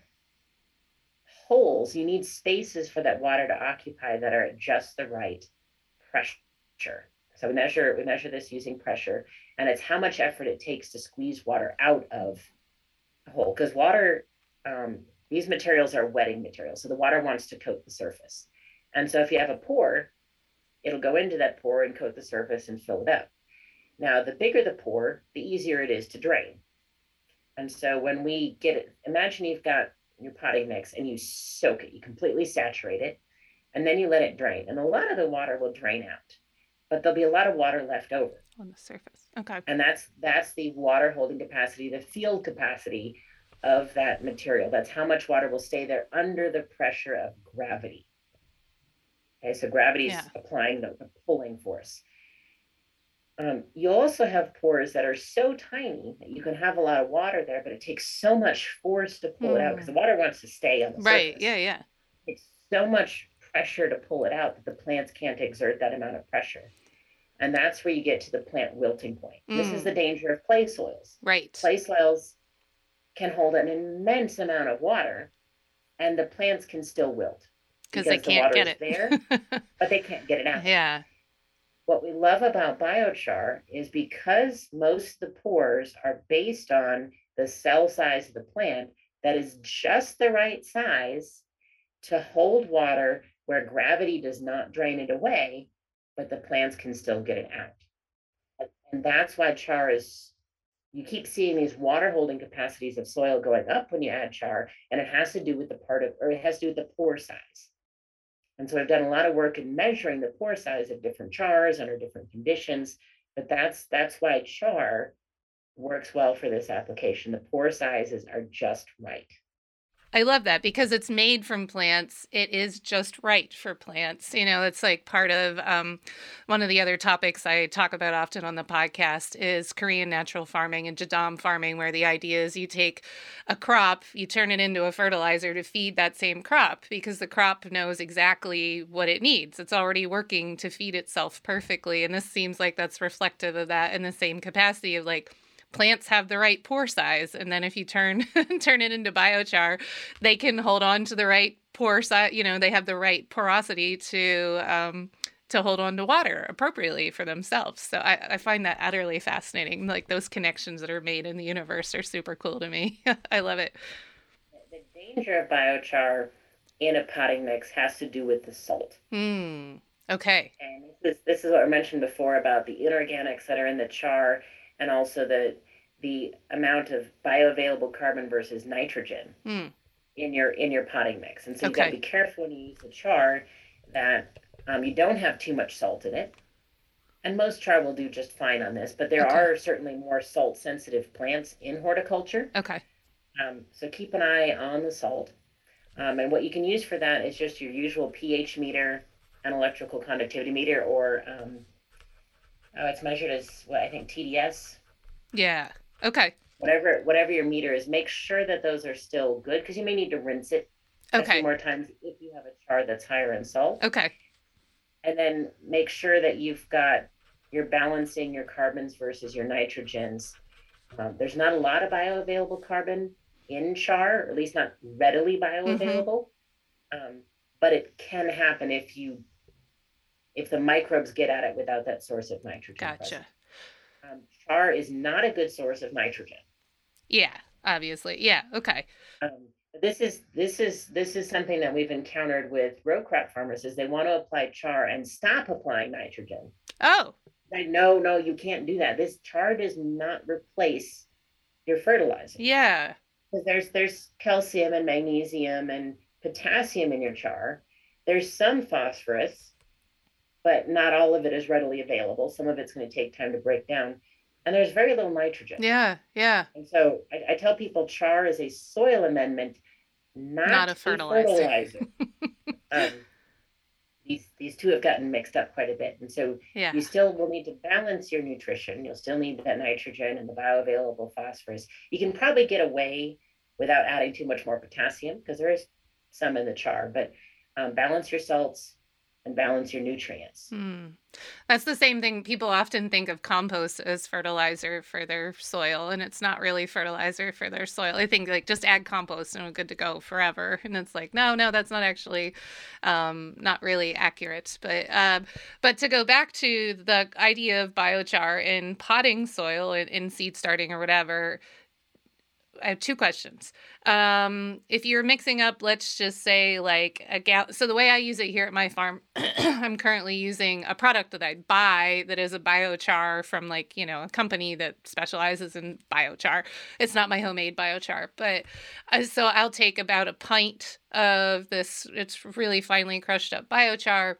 holes, you need spaces for that water to occupy that are at just the right pressure. So we measure this using pressure, and it's how much effort it takes to squeeze water out of a hole, because water, these materials are wetting materials. So the water wants to coat the surface. And so if you have a pore, it'll go into that pore and coat the surface and fill it up. Now, the bigger the pore, the easier it is to drain. And so when we get it, imagine you've got your potting mix and you soak it, you completely saturate it, and then you let it drain. And a lot of the water will drain out, but there'll be a lot of water left over. On the surface, okay. And that's the water holding capacity, the field capacity of that material. That's how much water will stay there under the pressure of gravity. Okay, so gravity is applying the pulling force. You also have pores that are so tiny that you can have a lot of water there, but it takes so much force to pull it out because the water wants to stay on the surface. Yeah. It's so much pressure to pull it out that the plants can't exert that amount of pressure. And that's where you get to the plant wilting point. This is the danger of clay soils. Right. Clay soils can hold an immense amount of water and the plants can still wilt. Because they can't get it there, but they can't get it out. Yeah. What we love about biochar is because most of the pores are based on the cell size of the plant that is just the right size to hold water where gravity does not drain it away, but the plants can still get it out. And that's why char is, you keep seeing these water holding capacities of soil going up when you add char, and it has to do with it has to do with the pore size. And so I've done a lot of work in measuring the pore size of different chars under different conditions, but that's why char works well for this application. The pore sizes are just right. I love that because it's made from plants. It is just right for plants. You know, it's like part of one of the other topics I talk about often on the podcast is Korean natural farming and jadam farming, where the idea is you take a crop, you turn it into a fertilizer to feed that same crop because the crop knows exactly what it needs. It's already working to feed itself perfectly. And this seems like that's reflective of that in the same capacity of like, plants have the right pore size, and then if you turn it into biochar, they can hold on to the right pore size. You know, they have the right porosity to hold on to water appropriately for themselves. So I find that utterly fascinating. Like those connections that are made in the universe are super cool to me. I love it. The danger of biochar in a potting mix has to do with the salt. Okay. And this is what I mentioned before about the inorganics that are in the char. And also the amount of bioavailable carbon versus nitrogen in your potting mix. And so you've got to be careful when you use the char that you don't have too much salt in it. And most char will do just fine on this, but there are certainly more salt-sensitive plants in horticulture. Okay. So keep an eye on the salt. And what you can use for that is just your usual pH meter, an electrical conductivity meter, or... it's measured as I think TDS. Yeah. Okay. Whatever your meter is, make sure that those are still good because you may need to rinse it a few more times if you have a char that's higher in salt. Okay. And then make sure that you're balancing your carbons versus your nitrogens. There's not a lot of bioavailable carbon in char, or at least not readily bioavailable. But it can happen if the microbes get at it without that source of nitrogen. Gotcha. Char is not a good source of nitrogen. Yeah, obviously. Yeah. Okay. This is something that we've encountered with row crop farmers is they want to apply char and stop applying nitrogen. Oh. Like, no, you can't do that. This char does not replace your fertilizer. Yeah. Because there's calcium and magnesium and potassium in your char. There's some phosphorus, but not all of it is readily available. Some of it's going to take time to break down. And there's very little nitrogen. Yeah. And so I tell people char is a soil amendment, not a fertilizer. These two have gotten mixed up quite a bit. And so you still will need to balance your nutrition. You'll still need that nitrogen and the bioavailable phosphorus. You can probably get away without adding too much more potassium because there is some in the char, but balance your salts, and balance your nutrients. Mm. That's the same thing. People often think of compost as fertilizer for their soil, and it's not really fertilizer for their soil. They think like just add compost and we're good to go forever. And it's like, no, that's not actually not really accurate. But to go back to the idea of biochar in potting soil and in seed starting or whatever, I have two questions. If you're mixing up, let's just say like a gallon. So the way I use it here at my farm, I'm currently using a product that I buy that is a biochar from like, a company that specializes in biochar. It's not my homemade biochar, but so I'll take about a pint of this. It's really finely crushed up biochar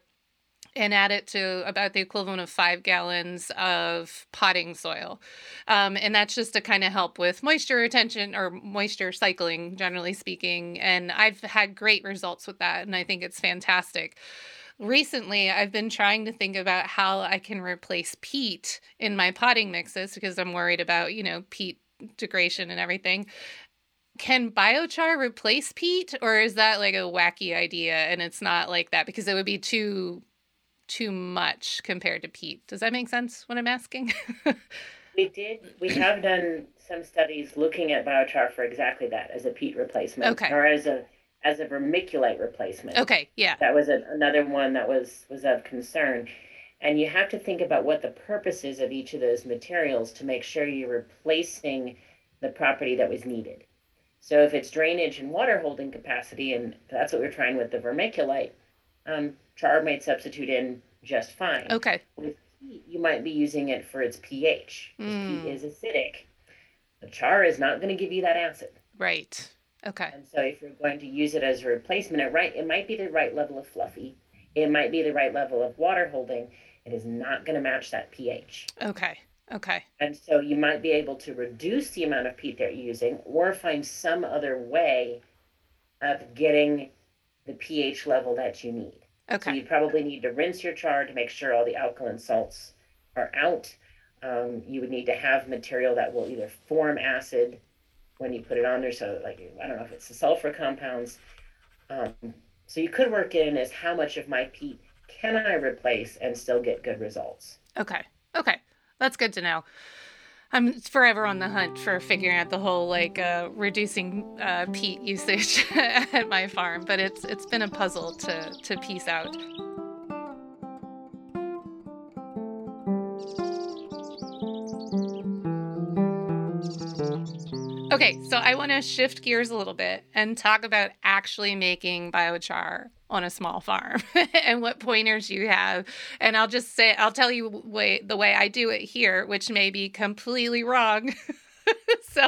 and add it to about the equivalent of 5 gallons of potting soil. And that's just to kind of help with moisture retention or moisture cycling, generally speaking. And I've had great results with that, and I think it's fantastic. Recently, I've been trying to think about how I can replace peat in my potting mixes because I'm worried about, peat degradation and everything. Can biochar replace peat, or is that like a wacky idea and it's not like that because it would be too much compared to peat? Does that make sense what I'm asking? We have done some studies looking at biochar for exactly that, as a peat replacement, okay, or as a vermiculite replacement. Okay, yeah. That was another one that was of concern. And you have to think about what the purpose is of each of those materials to make sure you're replacing the property that was needed. So if it's drainage and water holding capacity, and that's what we're trying with the vermiculite, char might substitute in just fine. Okay. With peat, you might be using it for its pH. Peat is acidic. The char is not going to give you that acid. Right. Okay. And so if you're going to use it as a replacement, it might be the right level of fluffy. It might be the right level of water holding. It is not going to match that pH. Okay. Okay. And so you might be able to reduce the amount of peat that you're using, or find some other way of getting the pH level that you need. Okay. So you probably need to rinse your char to make sure all the alkaline salts are out. You would need to have material that will either form acid when you put it on there. So like, I don't know if it's the sulfur compounds. So you could work in as how much of my peat can I replace and still get good results? Okay. Okay. That's good to know. I'm forever on the hunt for figuring out the whole reducing peat usage at my farm, but it's been a puzzle to piece out. Okay, so I want to shift gears a little bit and talk about actually making biochar on a small farm and what pointers you have. And I'll tell you the way I do it here, which may be completely wrong. So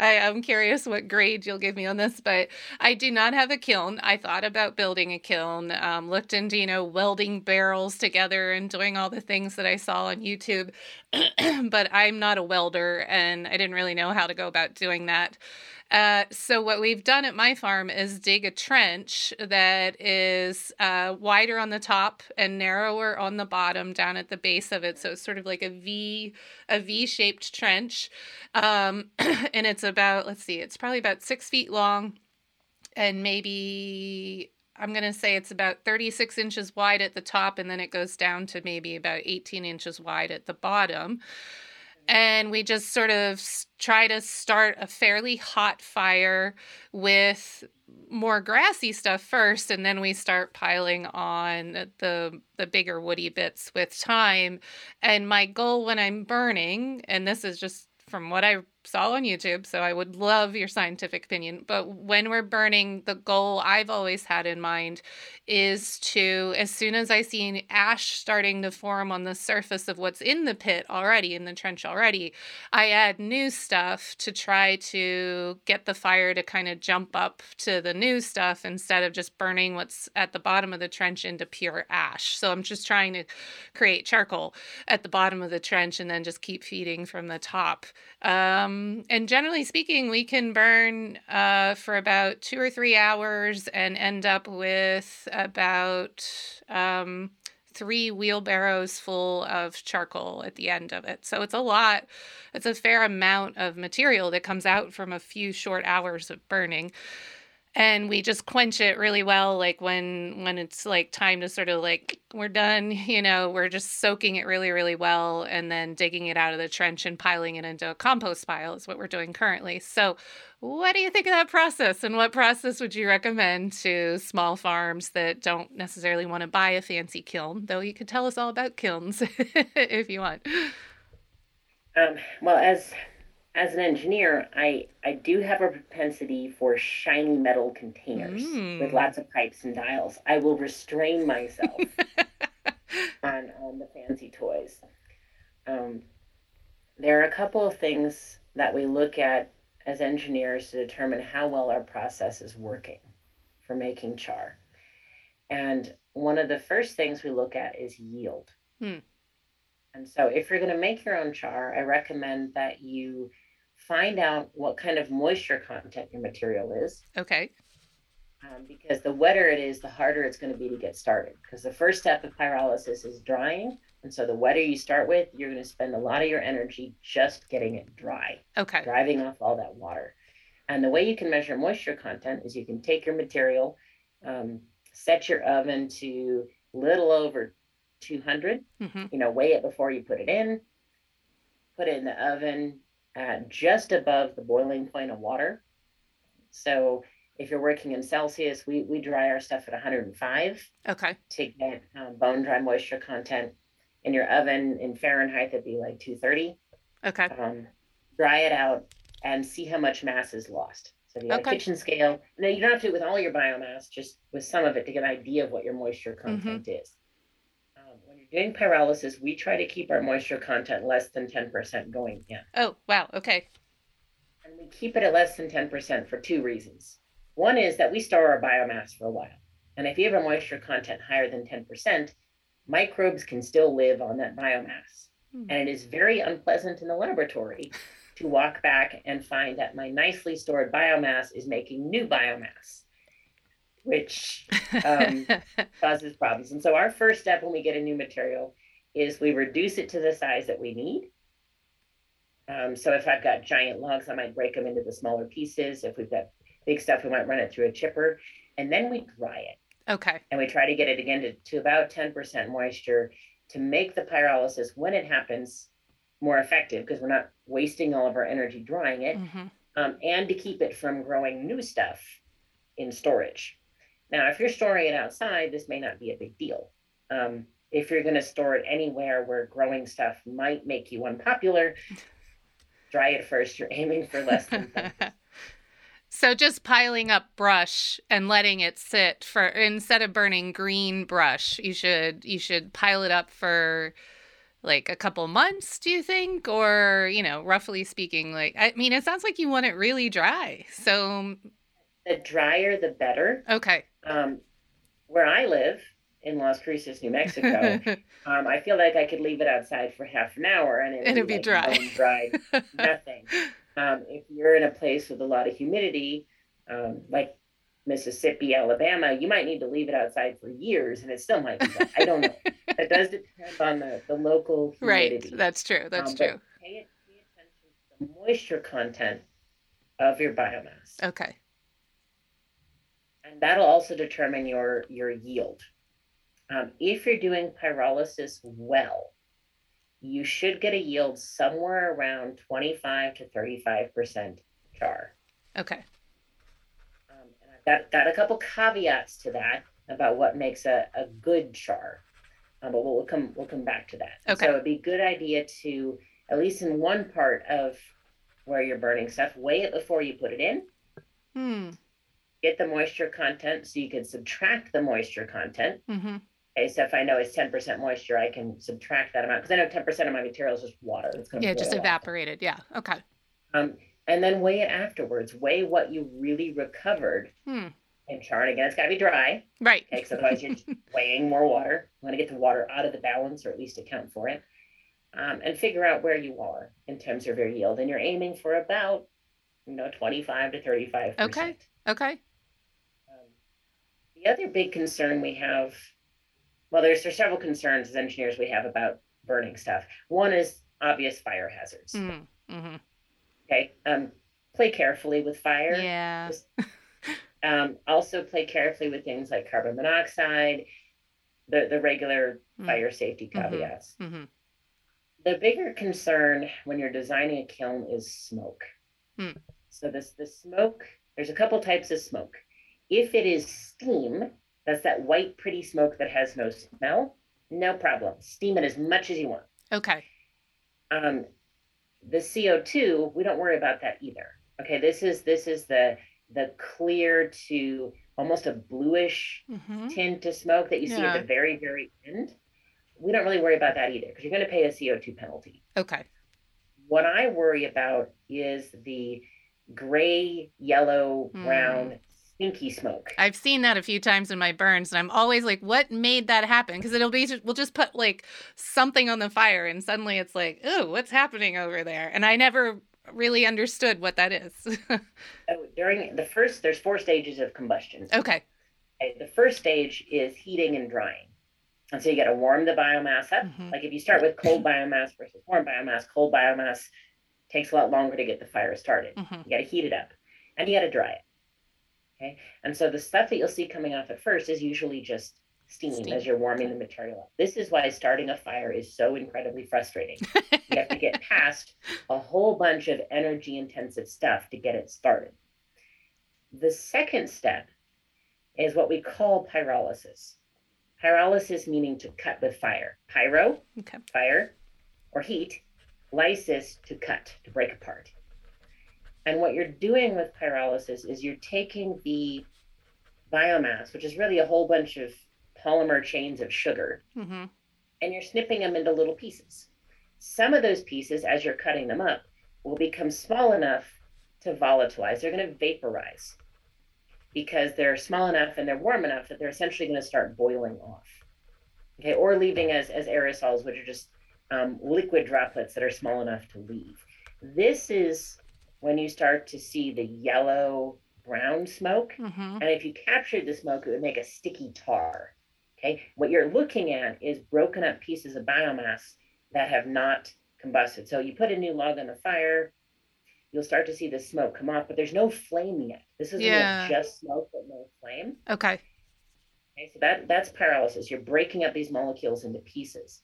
I'm curious what grade you'll give me on this, but I do not have a kiln. I thought about building a kiln, looked into, welding barrels together and doing all the things that I saw on YouTube, but I'm not a welder and I didn't really know how to go about doing that. So what we've done at my farm is dig a trench that is wider on the top and narrower on the bottom down at the base of it. So it's sort of like a V-shaped trench. And it's probably about 6 feet long and maybe, I'm going to say it's about 36 inches wide at the top. And then it goes down to maybe about 18 inches wide at the bottom. And we just sort of try to start a fairly hot fire with more grassy stuff first, and then we start piling on the bigger woody bits with time. And my goal when I'm burning, and this is just from what I saw on YouTube, so I would love your scientific opinion, but when we're burning, the goal I've always had in mind is to, as soon as I see an ash starting to form on the surface of what's in the pit already, in the trench already, I add new stuff to try to get the fire to kind of jump up to the new stuff instead of just burning what's at the bottom of the trench into pure ash. So I'm just trying to create charcoal at the bottom of the trench and then just keep feeding from the top. And generally speaking, we can burn for about 2 or 3 hours and end up with about 3 wheelbarrows full of charcoal at the end of it. So it's a lot. It's a fair amount of material that comes out from a few short hours of burning. And we just quench it really well, like when it's like time to sort of like, we're done, you know, we're just soaking it really, really well and then digging it out of the trench and piling it into a compost pile is what we're doing currently. So what do you think of that process, and what process would you recommend to small farms that don't necessarily want to buy a fancy kiln, though you could tell us all about kilns if you want? Well, as an engineer, I do have a propensity for shiny metal containers with lots of pipes and dials. I will restrain myself on the fancy toys. There are a couple of things that we look at as engineers to determine how well our process is working for making char. And one of the first things we look at is yield. And so if you're going to make your own char, I recommend that you find out what kind of moisture content your material is. Okay. Because the wetter it is, the harder it's going to be to get started. Because the first step of pyrolysis is drying. And so the wetter you start with, you're going to spend a lot of your energy just getting it dry. Okay. Driving off all that water. And the way you can measure moisture content is you can take your material, set your oven to a little over 200, you know, weigh it before you put it in the oven at just above the boiling point of water. So if you're working in Celsius, we dry our stuff at 105 to get bone dry moisture content. In your oven in Fahrenheit, that'd be like 230. Dry it out and see how much mass is lost. So if you have a kitchen scale, now you don't have to do it with all your biomass, just with some of it to get an idea of what your moisture content is. When you're doing pyrolysis, we try to keep our moisture content less than 10% going in. Oh, wow. Okay. And we keep it at less than 10% for two reasons. One is that we store our biomass for a while. And if you have a moisture content higher than 10%, microbes can still live on that biomass. And it is very unpleasant in the laboratory to walk back and find that my nicely stored biomass is making new biomass, which causes problems. And so our first step when we get a new material is we reduce it to the size that we need. So if I've got giant logs, I might break them into the smaller pieces. If we've got big stuff, we might run it through a chipper, and then we dry it. Okay. And we try to get it again to about 10% moisture to make the pyrolysis, when it happens, more effective, because we're not wasting all of our energy drying it, and to keep it from growing new stuff in storage. Now, if you're storing it outside, this may not be a big deal. If you're going to store it anywhere where growing stuff might make you unpopular, dry it first. You're aiming for less than 10%. So just piling up brush and letting it sit for, instead of burning green brush, you should pile it up for like a couple months, do you think? Or, you know, roughly speaking, like, I mean, it sounds like you want it really dry. So the drier, the better. Okay. Where I live in Las Cruces, New Mexico, I feel like I could leave it outside for half an hour and it'd be like dry. Dry, nothing. If you're in a place with a lot of humidity, like Mississippi, Alabama, you might need to leave it outside for years and it still might be dry. I don't know. It does depend on the local humidity. Right. That's true. That's true. Pay attention to the moisture content of your biomass. Okay. And that'll also determine your yield. If you're doing pyrolysis well, you should get a yield somewhere around 25 to 35% char. Okay. And I've got a couple caveats to that about what makes a good char, but we'll come back to that. Okay. So it'd be a good idea to, at least in one part of where you're burning stuff, weigh it before you put it in. Get the moisture content so you can subtract the moisture content. Okay, so if I know it's 10% moisture, I can subtract that amount, because I know 10% of my material is just water. It's going to just evaporated. Yeah. Okay. And then weigh it afterwards. Weigh what you really recovered in char. And again, it's got to be dry. Right. Okay, because otherwise you're just weighing more water. You want to get the water out of the balance, or at least account for it, and figure out where you are in terms of your yield. And you're aiming for about, 25 to 35%. Okay. Okay. The other big concern we have, there's several concerns as engineers we have about burning stuff. One is obvious fire hazards. Okay. Play carefully with fire. Yeah. Just Also play carefully with things like carbon monoxide, the regular fire safety caveats. Mm-hmm. The bigger concern when you're designing a kiln is smoke. Mm. So the smoke, there's a couple types of smoke. If it is steam, that's that white, pretty smoke that has no smell, no problem. Steam it as much as you want. Okay. The CO2, we don't worry about that either. Okay, this is the clear to almost a bluish tint to smoke that you see at the very, very end. We don't really worry about that either because you're going to pay a CO2 penalty. Okay. What I worry about is the gray, yellow, brown, stinky smoke. I've seen that a few times in my burns, and I'm always like, what made that happen? Because we'll just put like something on the fire, and suddenly it's like, oh, what's happening over there? And I never really understood what that is. During the first, there's four stages of combustion. Okay. The first stage is heating and drying. And so you got to warm the biomass up. Mm-hmm. Like if you start with cold biomass versus warm biomass, cold biomass takes a lot longer to get the fire started. Mm-hmm. You got to heat it up and you got to dry it. Okay. And so the stuff that you'll see coming off at first is usually just steam as you're warming the material up. This is why starting a fire is so incredibly frustrating. You have to get past a whole bunch of energy intensive stuff to get it started. The second step is what we call pyrolysis. Pyrolysis meaning to cut with fire. Pyro, fire, or heat. Lysis, to cut, to break apart. And what you're doing with pyrolysis is you're taking the biomass, which is really a whole bunch of polymer chains of sugar, and you're snipping them into little pieces. Some of those pieces, as you're cutting them up, will become small enough to volatilize. They're going to vaporize because they're small enough and they're warm enough that they're essentially going to start boiling off. Okay, or leaving as aerosols, which are just liquid droplets that are small enough to leave. This is when you start to see the yellow brown smoke. And if you captured the smoke, it would make a sticky tar. Okay, what you're looking at is broken up pieces of biomass that have not combusted. So you put a new log on the fire, you'll start to see the smoke come off, but there's no flame yet. This is just smoke, but no flame. Okay, so that's pyrolysis. You're breaking up these molecules into pieces.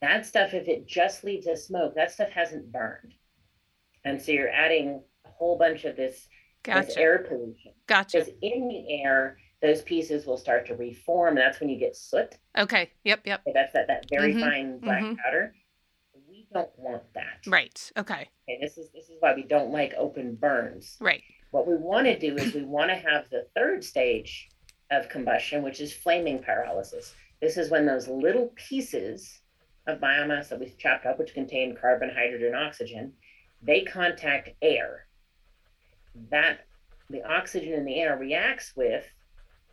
That stuff, if it just leaves as smoke, that stuff hasn't burned. And so you're adding a whole bunch of this air pollution. Gotcha. Because in the air, those pieces will start to reform. And that's when you get soot. Okay. Yep. So that's that very fine black powder. We don't want that. Right. Okay. This is why we don't like open burns. Right. What we want to do is we want to have the third stage of combustion, which is flaming pyrolysis. This is when those little pieces of biomass that we've chopped up, which contain carbon, hydrogen, oxygen, they contact air. That the oxygen in the air reacts with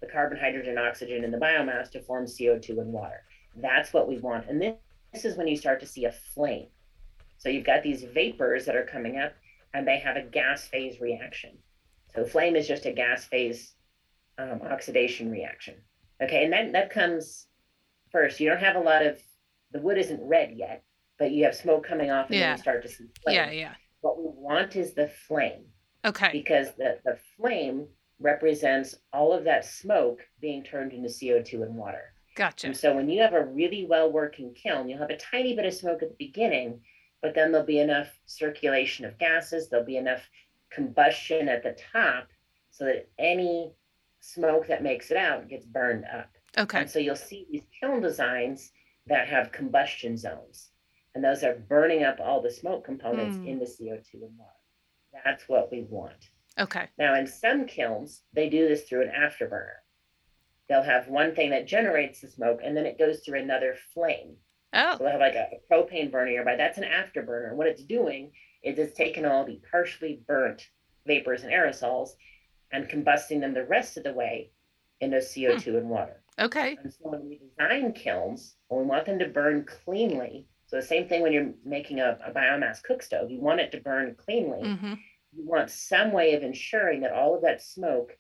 the carbon, hydrogen, oxygen in the biomass to form CO2 and water. That's what we want. And this is when you start to see a flame. So you've got these vapors that are coming up and they have a gas phase reaction. So flame is just a gas phase oxidation reaction. Okay, and that comes first. You don't have a lot of, the wood isn't red yet, but you have smoke coming off and then you start to see flame. Yeah. What we want is the flame. Okay. Because the flame represents all of that smoke being turned into CO2 and water. Gotcha. And so when you have a really well-working kiln, you'll have a tiny bit of smoke at the beginning, but then there'll be enough circulation of gases, there'll be enough combustion at the top so that any smoke that makes it out gets burned up. Okay. And so you'll see these kiln designs that have combustion zones, and those are burning up all the smoke components into CO2 and water. That's what we want. Okay. Now, in some kilns, they do this through an afterburner. They'll have one thing that generates the smoke, and then it goes through another flame. Oh. So they'll have like a propane burner nearby. That's an afterburner. What it's doing is it's taking all the partially burnt vapors and aerosols and combusting them the rest of the way into CO2 and water. Okay. And so when we design kilns, we want them to burn cleanly. So the same thing when you're making a biomass cook stove, you want it to burn cleanly. Mm-hmm. You want some way of ensuring that all of that smoke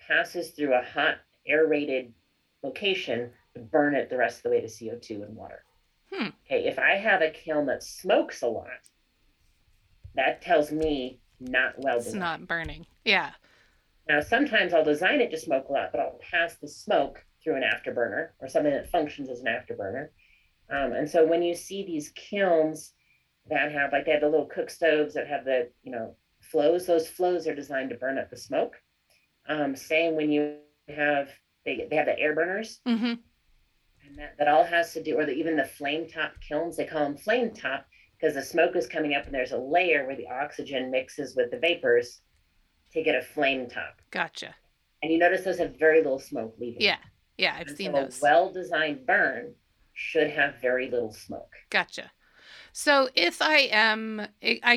passes through a hot, aerated location to burn it the rest of the way to CO2 and water. Okay, if I have a kiln that smokes a lot, that tells me not well done. It's not burning. Yeah. Now, sometimes I'll design it to smoke a lot, but I'll pass the smoke through an afterburner or something that functions as an afterburner. And so when you see these kilns that have, like, they have the little cook stoves that have the, you know, flows, those flows are designed to burn up the smoke. Same when you have, they have the air burners. Mm-hmm. And that all has to do, or even the flame top kilns, they call them flame top because the smoke is coming up and there's a layer where the oxygen mixes with the vapors to get a flame top. Gotcha. And you notice those have very little smoke leaving. Yeah. Yeah. I've seen those. A well-designed burn should have very little smoke. Gotcha. So if I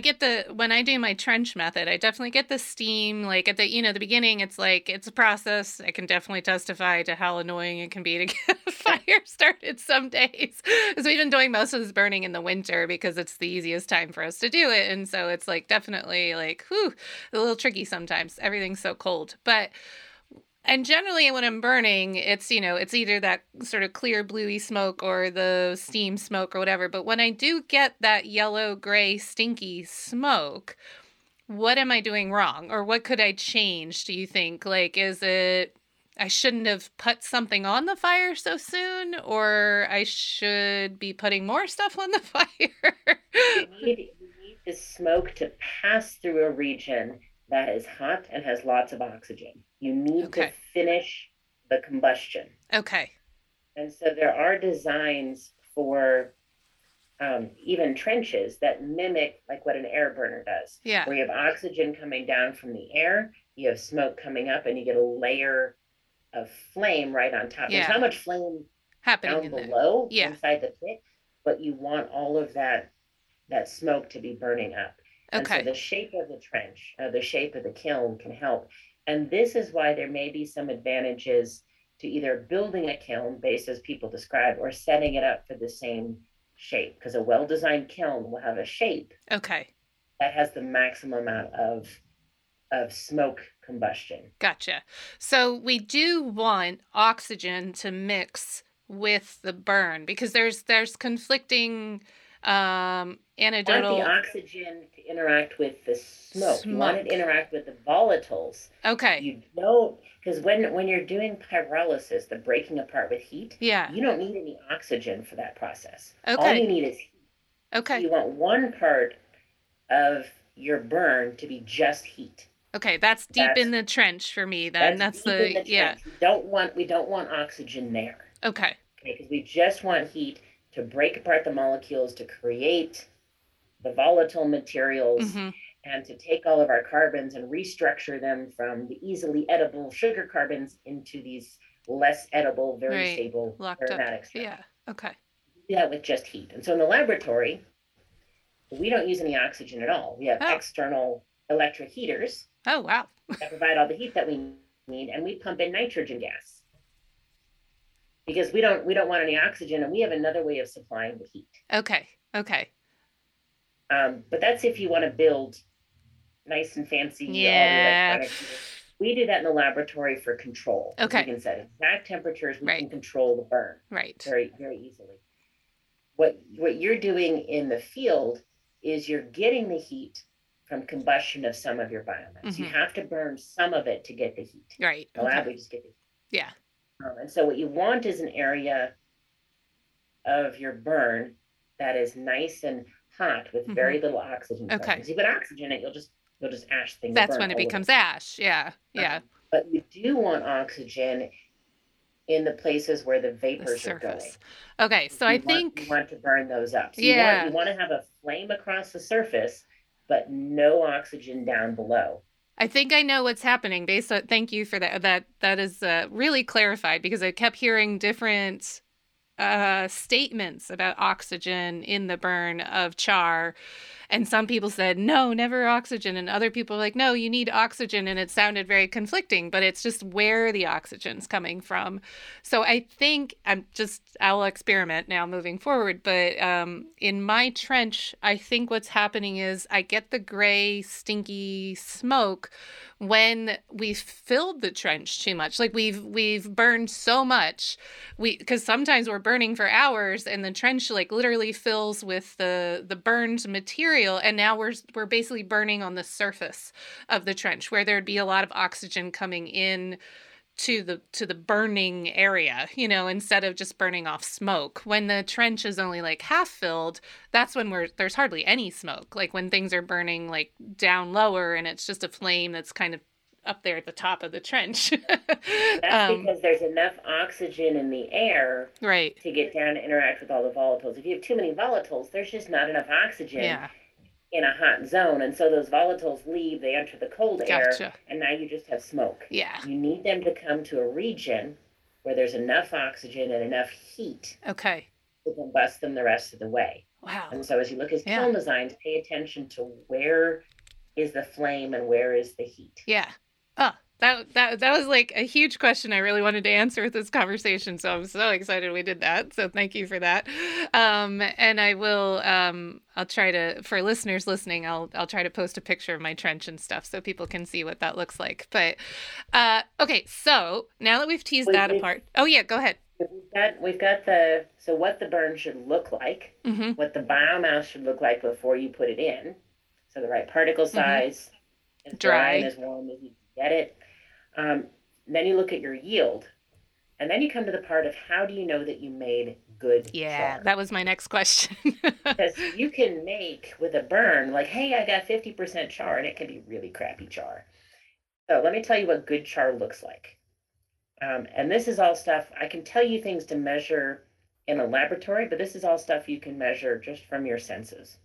get when I do my trench method, I definitely get the steam, like at the, you know, the beginning, it's like, it's a process. I can definitely testify to how annoying it can be to get a fire started some days. Because we've been doing most of this burning in the winter because it's the easiest time for us to do it. And so it's like, definitely like, whew, a little tricky sometimes. Everything's so cold. And generally when I'm burning, it's, you know, it's either that sort of clear bluey smoke or the steam smoke or whatever. But when I do get that yellow, gray, stinky smoke, what am I doing wrong? Or what could I change, do you think? Like, is it I shouldn't have put something on the fire so soon, or I should be putting more stuff on the fire? You need the smoke to pass through a region that is hot and has lots of oxygen. You need to finish the combustion. Okay. And so there are designs for even trenches that mimic like what an air burner does. Yeah. Where you have oxygen coming down from the air, you have smoke coming up, and you get a layer of flame right on top. Yeah. There's not much flame happening down below inside the pit, but you want all of that smoke to be burning up. Okay. And so the shape of the trench, the shape of the kiln can help. And this is why there may be some advantages to either building a kiln based as people describe or setting it up for the same shape, because a well-designed kiln will have a shape that has the maximum amount of smoke combustion. Gotcha. So we do want oxygen to mix with the burn because there's conflicting anecdotal. You want the oxygen to interact with the smoke. You want it to interact with the volatiles. Okay. You don't, because when you're doing pyrolysis, the breaking apart with heat, you don't need any oxygen for that process. Okay. All you need is heat. Okay. So you want one part of your burn to be just heat. Okay, that's deep in the trench for me. Then that's deep in the trench. We don't want oxygen there. Okay. Because we just want heat to break apart the molecules, to create the volatile materials, and to take all of our carbons and restructure them from the easily edible sugar carbons into these less edible, very stable aromatics. Yeah, okay. We do that with just heat. And so in the laboratory, we don't use any oxygen at all. We have external electric heaters. Oh, wow. That provide all the heat that we need, and we pump in nitrogen gas. Because we don't want any oxygen, and we have another way of supplying the heat. Okay. But that's if you want to build nice and fancy. Yeah. We do that in the laboratory for control. Okay. We can set exact temperatures. We can control the burn. Right. Very, very easily. What you're doing in the field is you're getting the heat from combustion of some of your biomass. Mm-hmm. You have to burn some of it to get the heat. Right. The lab, we just get the heat. Yeah. And so what you want is an area of your burn that is nice and hot with very little oxygen. Okay. Because you put oxygen in it, you'll just ash things. That's when it becomes ash. Yeah. Yeah. But you do want oxygen in the places where the vapors are going. Okay. So you want to burn those up. So you want to have a flame across the surface, but no oxygen down below. I think I know what's happening based on, thank you for that. That is really clarified because I kept hearing different statements about oxygen in the burn of char. And some people said, no, never oxygen. And other people were like, no, you need oxygen. And it sounded very conflicting, but it's just where the oxygen's coming from. So I think I'll experiment now moving forward. But in my trench, I think what's happening is I get the gray, stinky smoke when we've filled the trench too much. Like we've burned so much. Because sometimes we're burning for hours and the trench like literally fills with the burned material. material, and now we're basically burning on the surface of the trench where there'd be a lot of oxygen coming in to the burning area, you know, instead of just burning off smoke. When the trench is only like half filled, that's when there's hardly any smoke. Like when things are burning like down lower and it's just a flame that's kind of up there at the top of the trench. That's because there's enough oxygen in the air right. to get down and interact with all the volatiles. If you have too many volatiles, there's just not enough oxygen yeah. in a hot zone. And so those volatiles leave, they enter the cold gotcha. Air, and now you just have smoke. Yeah. You need them to come to a region where there's enough oxygen and enough heat okay. to combust them the rest of the way. Wow. And so as you look at kiln designs, pay attention to where is the flame and where is the heat. Yeah. Oh, that was like a huge question I really wanted to answer with this conversation. So I'm so excited we did that. So thank you for that. And I will, I'll try to, for listeners listening, I'll try to post a picture of my trench and stuff so people can see what that looks like. But, okay. So now that we've teased that apart. Oh yeah, go ahead. We've got the, so what the burn should look like, mm-hmm. what the biomass should look like before you put it in. So the right particle size, mm-hmm. as dry and as warm as you get it. Then you look at your yield, and then you come to the part of how do you know that you made good char? That was my next question. Because you can make with a burn, like, hey, I got 50% char, and it can be really crappy char. So let me tell you what good char looks like. And this is all stuff, I can tell you things to measure in a laboratory, but this is all stuff you can measure just from your senses.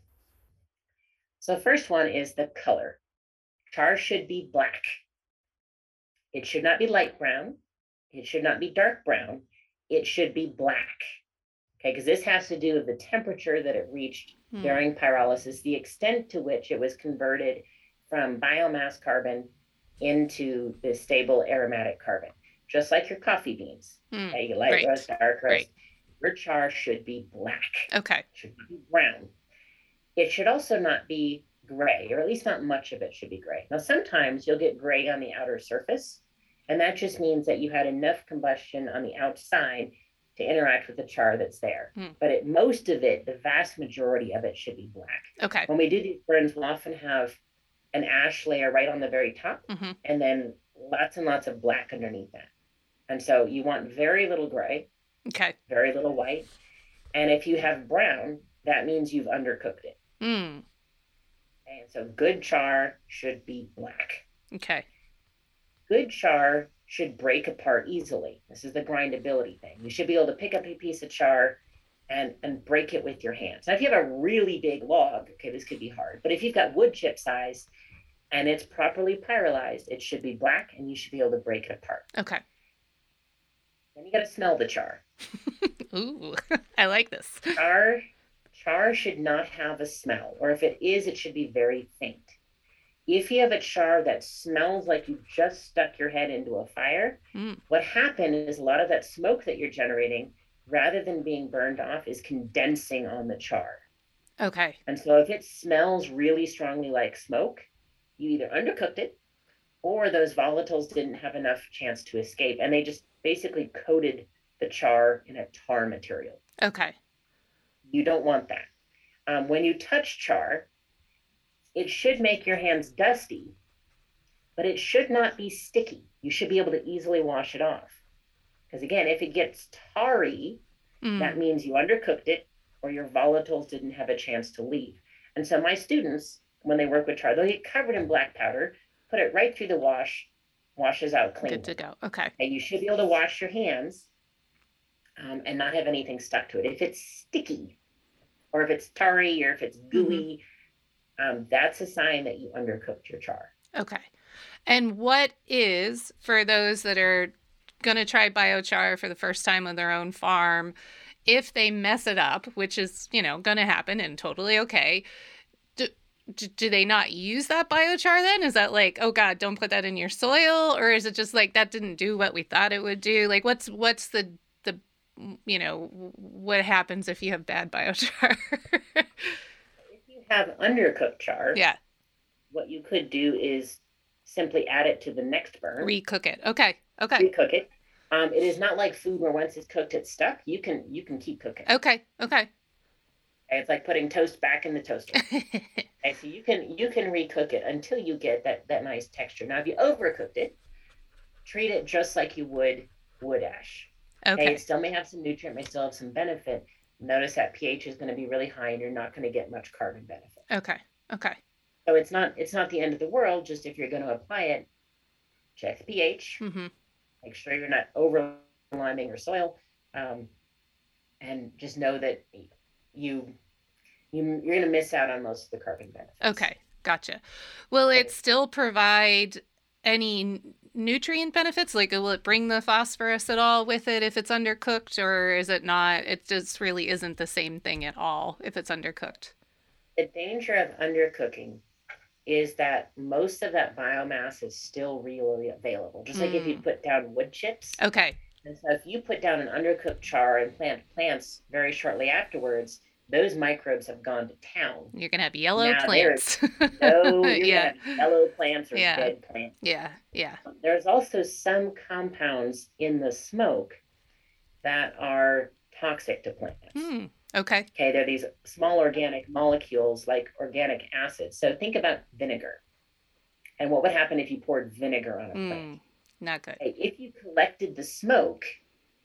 So first one is the color. Char should be black. It should not be light brown. It should not be dark brown. It should be black. Okay, because this has to do with the temperature that it reached during pyrolysis, the extent to which it was converted from biomass carbon into the stable aromatic carbon, just like your coffee beans. Okay, you light roast, dark roast. Your char should be black. Okay. It should not be brown. It should also not be gray, or at least not much of it should be gray. Now, sometimes you'll get gray on the outer surface, and that just means that you had enough combustion on the outside to interact with the char that's there. But most of it, the vast majority of it, should be black. Okay. When we do these burns, we'll often have an ash layer right on the very top, mm-hmm. and then lots and lots of black underneath that. And so you want very little gray, okay, very little white. And if you have brown, that means you've undercooked it. And so good char should be black. Okay. Good char should break apart easily. This is the grindability thing. You should be able to pick up a piece of char and break it with your hands. Now, if you have a really big log, okay, this could be hard. But if you've got wood chip size and it's properly pyrolyzed, it should be black and you should be able to break it apart. Okay. Then you got to smell the char. Ooh, I like this. Char should not have a smell, or if it is, it should be very faint. If you have a char that smells like you just stuck your head into a fire, what happened is a lot of that smoke that you're generating, rather than being burned off, is condensing on the char. Okay. And so if it smells really strongly like smoke, you either undercooked it, or those volatiles didn't have enough chance to escape, and they just basically coated the char in a tar material. Okay. You don't want that. When you touch char, it should make your hands dusty, but it should not be sticky. You should be able to easily wash it off. Because again, if it gets tarry, that means you undercooked it or your volatiles didn't have a chance to leave. And so my students, when they work with char, they'll get covered in black powder, put it right through the wash, washes out clean. Good to go. Okay. And you should be able to wash your hands and not have anything stuck to it. If it's sticky, or if it's tarry, or if it's gooey, that's a sign that you undercooked your char. Okay. And what is, for those that are going to try biochar for the first time on their own farm, if they mess it up, which is, you know, going to happen and totally okay, do they not use that biochar then? Is that like, oh God, don't put that in your soil? Or is it just like, that didn't do what we thought it would do? Like what's the, you know, what happens if you have bad biochar? If you have undercooked char, what you could do is simply add it to the next burn. Recook it. Okay. Recook it. It is not like food where once it's cooked, it's stuck. You can keep cooking. Okay. It's like putting toast back in the toaster. Okay, so you can recook it until you get that nice texture. Now, if you overcooked it, treat it just like you would wood ash. Okay. It still may have some nutrient, may still have some benefit. Notice that pH is going to be really high, and you're not going to get much carbon benefit. Okay. So it's not the end of the world. Just if you're going to apply it, check the pH. Mm-hmm. Make sure you're not over liming your soil, and just know that you're going to miss out on most of the carbon benefits. Okay, gotcha. Will it still provide any nutrient benefits? Like, will it bring the phosphorus at all with it if it's undercooked, or is it not? It just really isn't the same thing at all if it's undercooked. The danger of undercooking is that most of that biomass is still readily available, just like if you put down wood chips. Okay. And so if you put down an undercooked char and plant plants very shortly afterwards, those microbes have gone to town. You're going to have yellow plants. You're going to have yellow plants or dead plants. Yeah. There's also some compounds in the smoke that are toxic to plants. Okay, they're these small organic molecules like organic acids. So think about vinegar. And what would happen if you poured vinegar on a plant? Not good. Okay, if you collected the smoke,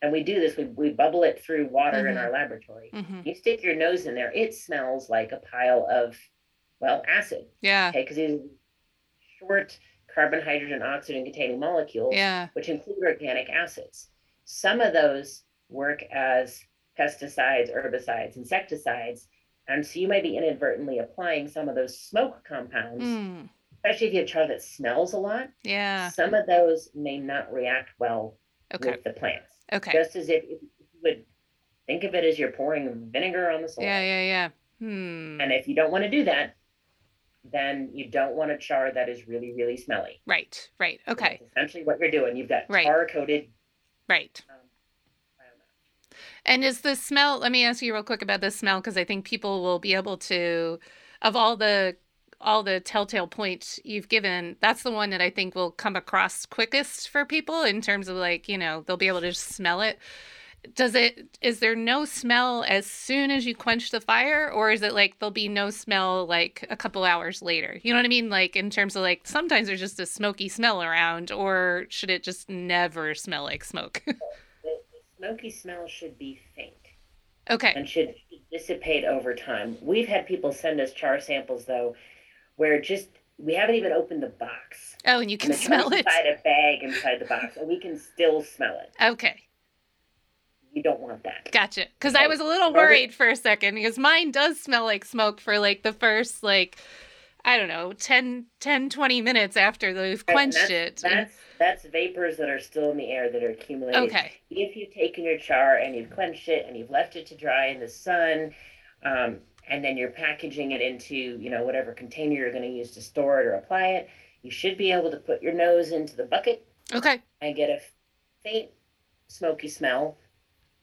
and we do this, we bubble it through water in our laboratory. You stick your nose in there, it smells like a pile of, acid. Yeah. Okay, because these short carbon, hydrogen, oxygen containing molecules, which include organic acids. Some of those work as pesticides, herbicides, insecticides. And so you might be inadvertently applying some of those smoke compounds, especially if you have char that smells a lot. Yeah. Some of those may not react well with the plants. Okay. Just as if you would think of it as you're pouring vinegar on the soil. Yeah. And if you don't want to do that, then you don't want a char that is really, really smelly. Right. Okay. That's essentially what you're doing. You've got char-coated. Right. And is the smell, let me ask you real quick about the smell, because I think people will be able to, of all the telltale points you've given, that's the one that I think will come across quickest for people in terms of they'll be able to just smell it. Is there no smell as soon as you quench the fire, or is it like there'll be no smell like a couple hours later? You know what I mean? Like in terms of like sometimes there's just a smoky smell around, or should it just never smell like smoke? Smoky smell should be faint. Okay. And should dissipate over time. We've had people send us char samples, though, where we haven't even opened the box. Oh, and you can smell it? Inside a bag inside the box, and we can still smell it. Okay. You don't want that. Gotcha. Because I was a little worried for a second, because mine does smell like smoke for, the first, 10-20 minutes after they've quenched it. That's vapors that are still in the air that are accumulated. Okay. If you've taken your char and you've quenched it and you've left it to dry in the sun, and then you're packaging it into, whatever container you're going to use to store it or apply it, you should be able to put your nose into the bucket. Okay. And get a faint smoky smell.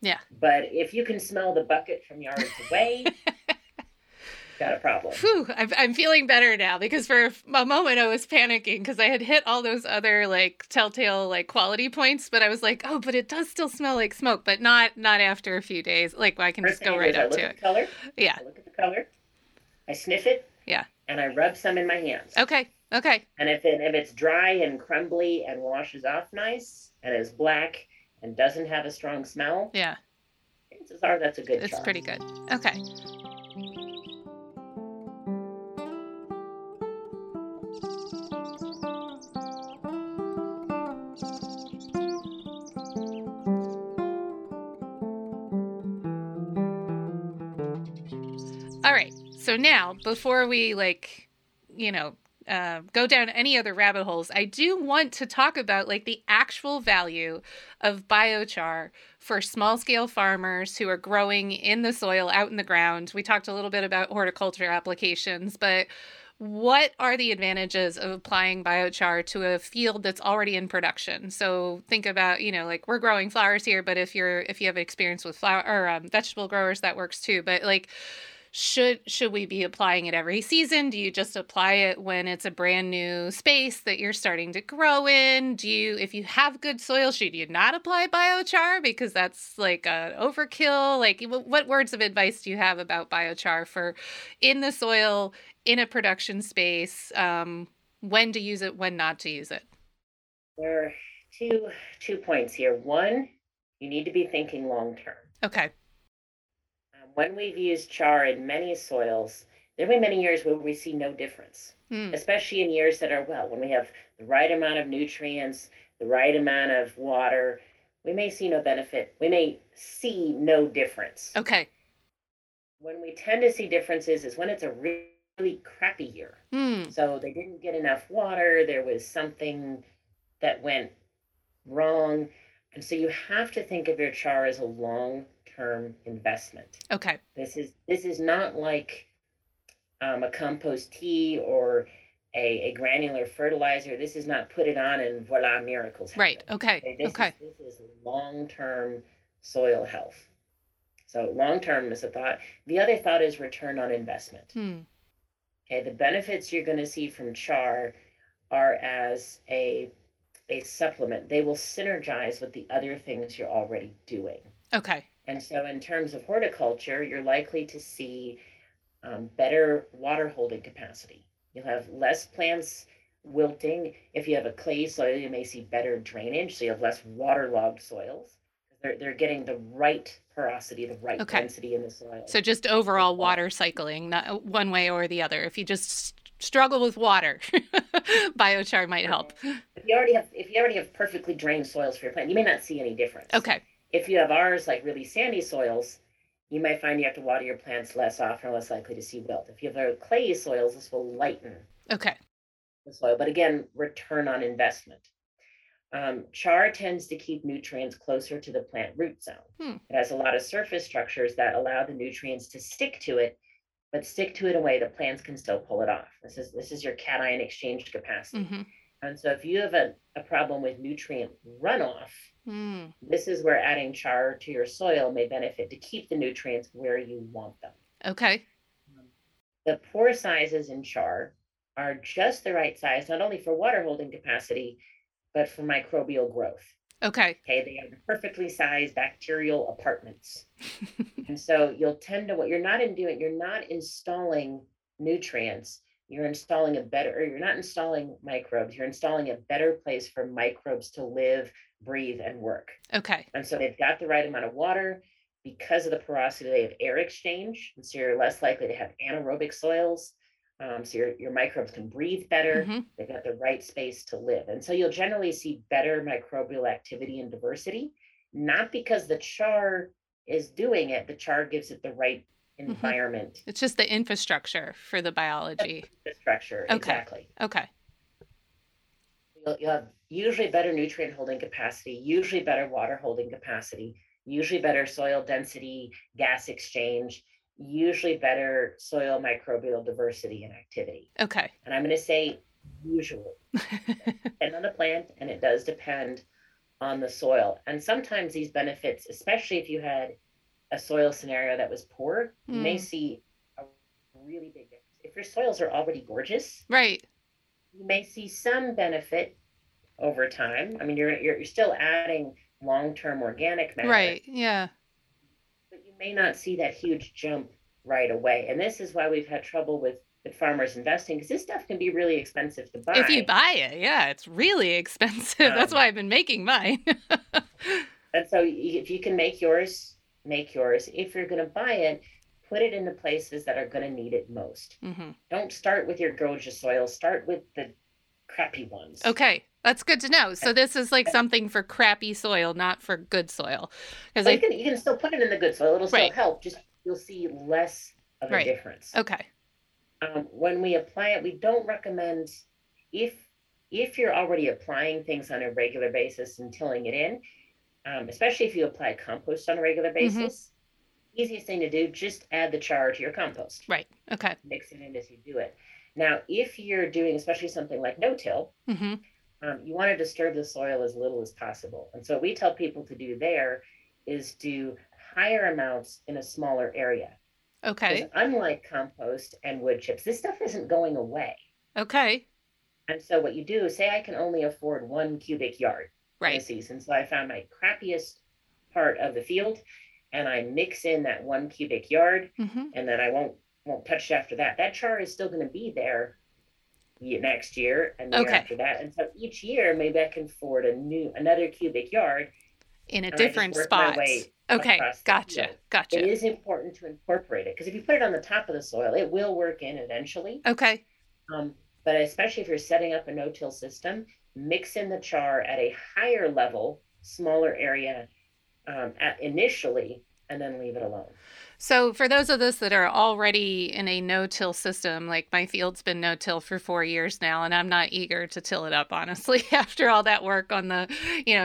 Yeah. But if you can smell the bucket from yards away... got a problem. Whew, I'm feeling better now, because for a moment I was panicking because I had hit all those other telltale quality points, but I was like, oh, but it does still smell like smoke, but not after a few days. I can just go right up to it. I look at the color. I sniff it. Yeah. And I rub some in my hands. Okay. And if it's dry and crumbly and washes off nice and is black and doesn't have a strong smell, yeah, chances are that's a good. It's pretty good. Okay. So now, before we go down any other rabbit holes, I do want to talk about the actual value of biochar for small scale farmers who are growing in the soil, out in the ground. We talked a little bit about horticulture applications, but what are the advantages of applying biochar to a field that's already in production? So think about, we're growing flowers here, but if you have experience with vegetable growers, that works too. But should we be applying it every season? Do you just apply it when it's a brand new space that you're starting to grow in? Do you, if you have good soil, should you not apply biochar because that's like an overkill? Like, what words of advice do you have about biochar for in the soil, in a production space, when to use it, when not to use it? There are two points here. One, you need to be thinking long term. Okay. When we've used char in many soils, there will be many years where we see no difference, especially in years that are well. When we have the right amount of nutrients, the right amount of water, we may see no benefit. We may see no difference. Okay. When we tend to see differences is when it's a really crappy year. So they didn't get enough water. There was something that went wrong. And so you have to think of your char as a long-term investment. Okay. This is not like a compost tea or a granular fertilizer. This is not put it on and voila, miracles happen. Right. Okay. This is long-term soil health. So long-term is a thought. The other thought is return on investment. Okay. The benefits you're going to see from char are as a supplement. They will synergize with the other things you're already doing. Okay. And so in terms of horticulture, you're likely to see better water holding capacity. You'll have less plants wilting. If you have a clay soil, you may see better drainage. So you have less waterlogged soils. They're getting the right porosity, the right density in the soil. So just overall water cycling, not one way or the other. If you just struggle with water, biochar might help. If you already have perfectly drained soils for your plant, you may not see any difference. Okay. If you have ours like really sandy soils, you might find you have to water your plants less often or less likely to see wilt. If you have our clay soils, this will lighten the soil. But again, return on investment. Char tends to keep nutrients closer to the plant root zone. It has a lot of surface structures that allow the nutrients to stick to it, but stick to it in a way the plants can still pull it off. This is your cation exchange capacity. And so if you have a problem with nutrient runoff, this is where adding char to your soil may benefit to keep the nutrients where you want them. Okay. The pore sizes in char are just the right size, not only for water holding capacity, but for microbial growth. Okay. Okay. They have perfectly sized bacterial apartments. And so you'll tend to, what you're not in doing, you're not installing nutrients. You're not installing microbes. You're installing a better place for microbes to live, breathe, and work. Okay. And so they've got the right amount of water. Because of the porosity, they have air exchange. And so you're less likely to have anaerobic soils. So your microbes can breathe better. They've got the right space to live. And so you'll generally see better microbial activity and diversity, not because the char is doing it. The char gives it the right environment. It's just the infrastructure for the biology. Okay. Exactly. Okay. You'll have usually better nutrient holding capacity, usually better water holding capacity, usually better soil density, gas exchange, usually better soil microbial diversity and activity. Okay. And I'm going to say usually. Depend on the plant, and it does depend on the soil. And sometimes these benefits, especially if you had a soil scenario that was poor, you may see a really big difference. If your soils are already gorgeous, right, you may see some benefit over time. I mean, you're still adding long-term organic matter, right? Yeah, but you may not see that huge jump right away. And this is why we've had trouble with farmers investing, because this stuff can be really expensive to buy. If you buy it, yeah, it's really expensive. That's why I've been making mine. And so, if you can make yours. If you're going to buy it, put it in the places that are going to need it most. Don't start with your gorgeous soil. Start with the crappy ones. Okay. That's good to know. So this is like something for crappy soil, not for good soil. Because you can still put it in the good soil. It'll still help. Just you'll see less of a difference. Okay. When we apply it, we don't recommend if you're already applying things on a regular basis and tilling it in, especially if you apply compost on a regular basis, easiest thing to do, just add the char to your compost. Right. Okay. Mix it in as you do it. Now, if you're doing especially something like no-till, you want to disturb the soil as little as possible. And so what we tell people to do there is do higher amounts in a smaller area. Okay. Unlike compost and wood chips, this stuff isn't going away. Okay. And so what you do, say I can only afford 1 cubic yard right. in a season. So I found my crappiest part of the field and I mix in that 1 cubic yard mm-hmm. and then I won't touch it after that. That char is still going to be there next year and the year after that. And so each year, maybe I can afford another cubic yard in a different spot. Okay. Gotcha. It is important to incorporate it because if you put it on the top of the soil, it will work in eventually. Okay. But especially if you're setting up a no-till system, mix in the char at a higher level, smaller area initially, and then leave it alone. So for those of us that are already in a no-till system, like my field's been no-till for 4 years now, and I'm not eager to till it up, honestly, after all that work on the,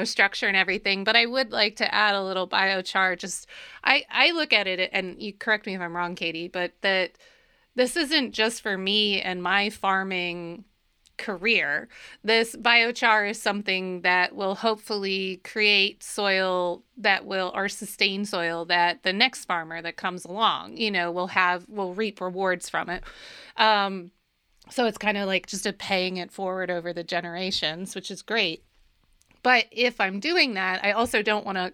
structure and everything. But I would like to add a little biochar. Just I look at it, and you correct me if I'm wrong, Katie, but that this isn't just for me and my farming career. This biochar is something that will hopefully create soil that will, or sustain soil that the next farmer that comes along, will reap rewards from it. So it's kind of like just a paying it forward over the generations, which is great. But if I'm doing that, I also don't want to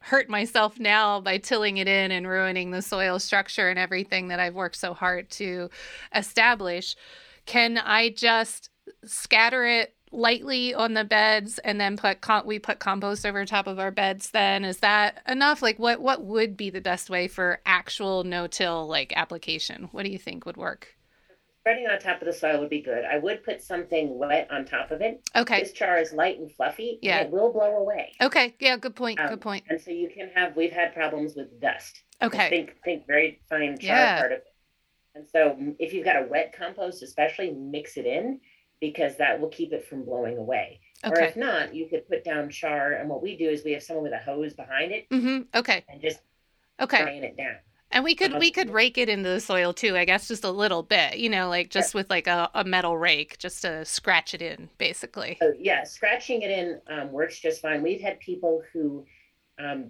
hurt myself now by tilling it in and ruining the soil structure and everything that I've worked so hard to establish. Can I just scatter it lightly on the beds and then we put compost over top of our beds then? Is that enough? Like what would be the best way for actual no-till application? What do you think would work? Spreading on top of the soil would be good. I would put something wet on top of it. Okay. This char is light and fluffy. Yeah. And it will blow away. Okay. Yeah. Good point. And so you can we've had problems with dust. Okay. Think very fine char part of it. And so if you've got a wet compost, especially mix it in because that will keep it from blowing away. Okay. Or if not, you could put down char. And what we do is we have someone with a hose behind it. Mm-hmm. Okay. And just drain it down. And we could rake it into the soil too, I guess, just a little bit, with a metal rake, just to scratch it in, basically. So, yeah, scratching it in works just fine. We've had people who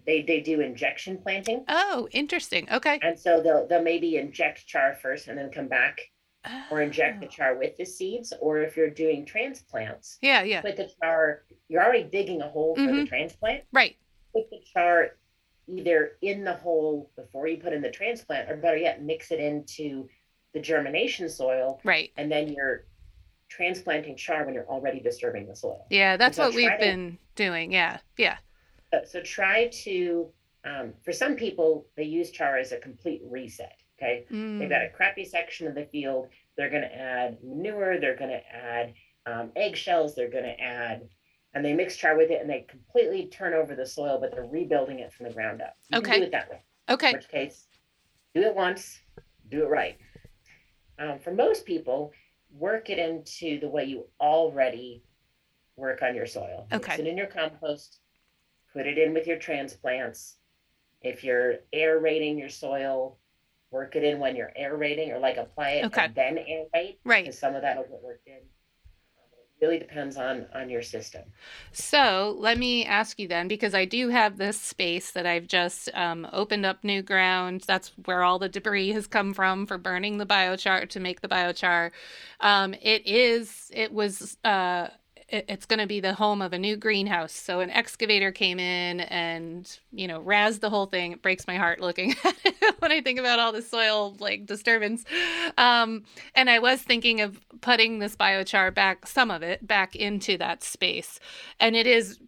they do injection planting. Oh, interesting. Okay. And so they'll maybe inject char first and then come back, or inject the char with the seeds. Or if you're doing transplants, put the char. You're already digging a hole mm-hmm. for the transplant, right? Put the char either in the hole before you put in the transplant, or better yet, mix it into the germination soil. Right. And then you're transplanting char when you're already disturbing the soil. Yeah, that's what we've been doing. Yeah. So try to, for some people, they use char as a complete reset. Okay. Mm. They've got a crappy section of the field. They're going to add manure. They're going to add eggshells. They're going to add... And they mix char with it and they completely turn over the soil, but they're rebuilding it from the ground up. You can do it that way. Okay. In which case, do it once, do it right. For most people, work it into the way you already work on your soil. Okay. Mix it in your compost, put it in with your transplants. If you're aerating your soil, work it in when you're aerating or apply it and then aerate. Right. Because some of that will get worked in. Really depends on your system. So let me ask you then, because I do have this space that I've just opened up new ground. That's where all the debris has come from for burning the biochar to make the biochar. It's going to be the home of a new greenhouse. So an excavator came in and razzed the whole thing. It breaks my heart looking at it when I think about all the soil disturbance. And I was thinking of putting this biochar back into that space. And it is,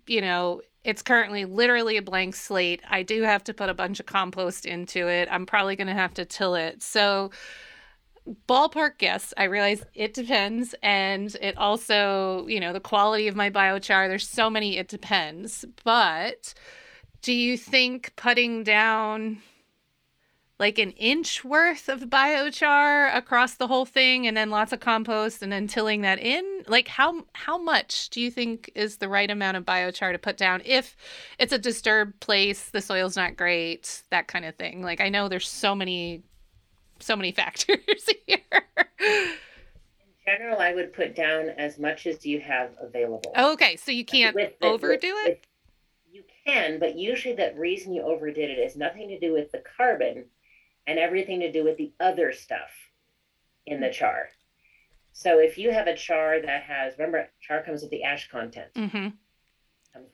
it's currently literally a blank slate. I do have to put a bunch of compost into it. I'm probably going to have to till it. So ballpark guess. I realize it depends. And it also, the quality of my biochar, there's so many it depends. But do you think putting down an inch worth of biochar across the whole thing and then lots of compost and then tilling that in? How much do you think is the right amount of biochar to put down if it's a disturbed place, the soil's not great, that kind of thing? I know there's so many factors here. In general, I would put down as much as you have available. Okay, so you can't overdo it? You can, but usually the reason you overdid it is nothing to do with the carbon and everything to do with the other stuff in the char. So if you have a char that has, remember, char comes with the ash content, comes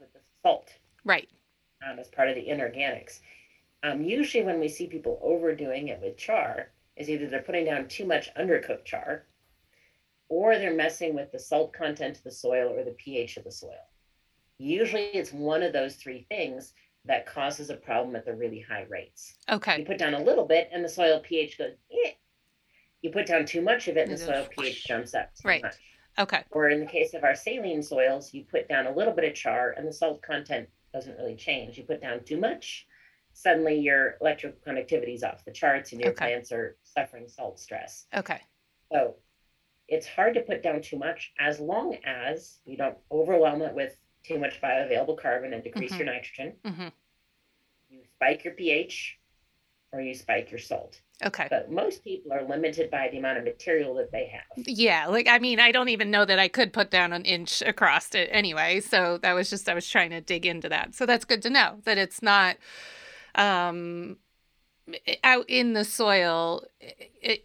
with the salt, right? As part of the inorganics. Usually when we see people overdoing it with char, is either they're putting down too much undercooked char, or they're messing with the salt content of the soil or the pH of the soil. Usually it's one of those three things that causes a problem at the really high rates. Okay. You put down a little bit and the soil pH goes, eh. You put down too much of it and the soil pH jumps up too much. Okay. Or in the case of our saline soils, you put down a little bit of char and the salt content doesn't really change. You put down too much, suddenly your electrical conductivity is off the charts and your plants are suffering salt stress. Okay. So it's hard to put down too much as long as you don't overwhelm it with too much bioavailable carbon and decrease your nitrogen. You spike your pH or you spike your salt. Okay. But most people are limited by the amount of material that they have. Yeah. Like, I mean, I don't even know that I could put down an inch across it anyway. So that was just, I was trying to dig into that. So that's good to know that it's not out in the soil.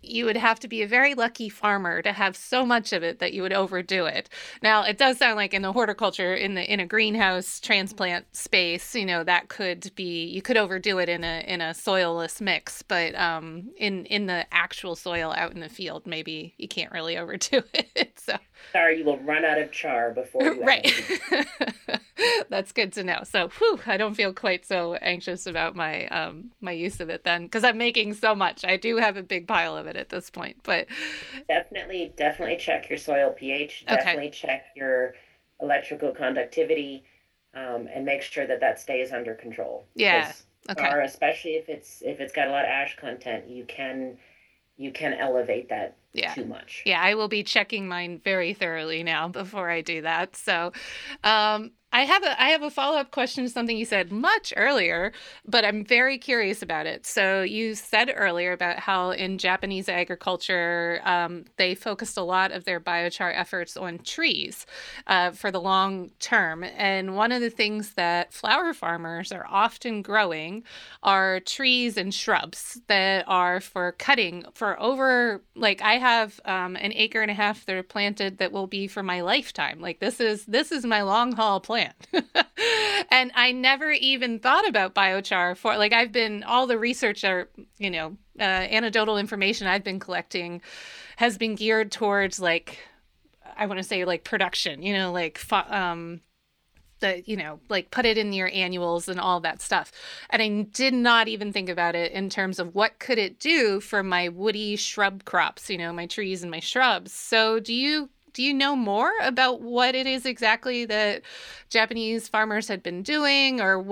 You would have to be a very lucky farmer to have so much of it that you would overdo it. Now, it does sound like in the horticulture, in a greenhouse transplant space, you know, that could be, you could overdo it in a soilless mix, but in the actual soil out in the field, maybe you can't really overdo it. So you will run out of char before you That's good to know. So, I don't feel quite so anxious about my my use of it then, because I'm making so much. I do have a big pile of it at this point, but definitely check your soil pH. Definitely check your electrical conductivity, and make sure that stays under control. Yeah. Char, especially if it's got a lot of ash content, you can elevate that too much. Yeah, I will be checking mine very thoroughly now before I do that. So, I have a follow-up question to something you said much earlier, but I'm very curious about it. So you said earlier about how in Japanese agriculture, they focused a lot of their biochar efforts on trees for the long term. And one of the things that flower farmers are often growing are trees and shrubs that are for cutting for over, like I have an acre and a half that are planted that will be for my lifetime. Like this is my long haul plan. And I never even thought about biochar for, like, I've been, all the research or, you know, anecdotal information I've been collecting has been geared towards, like, I want to say, like, production, you know, like put it in your annuals and all that stuff. And I did not even think about it in terms of what could it do for my woody shrub crops, you know, my trees and my shrubs. So do you know more about what it is exactly that Japanese farmers had been doing, or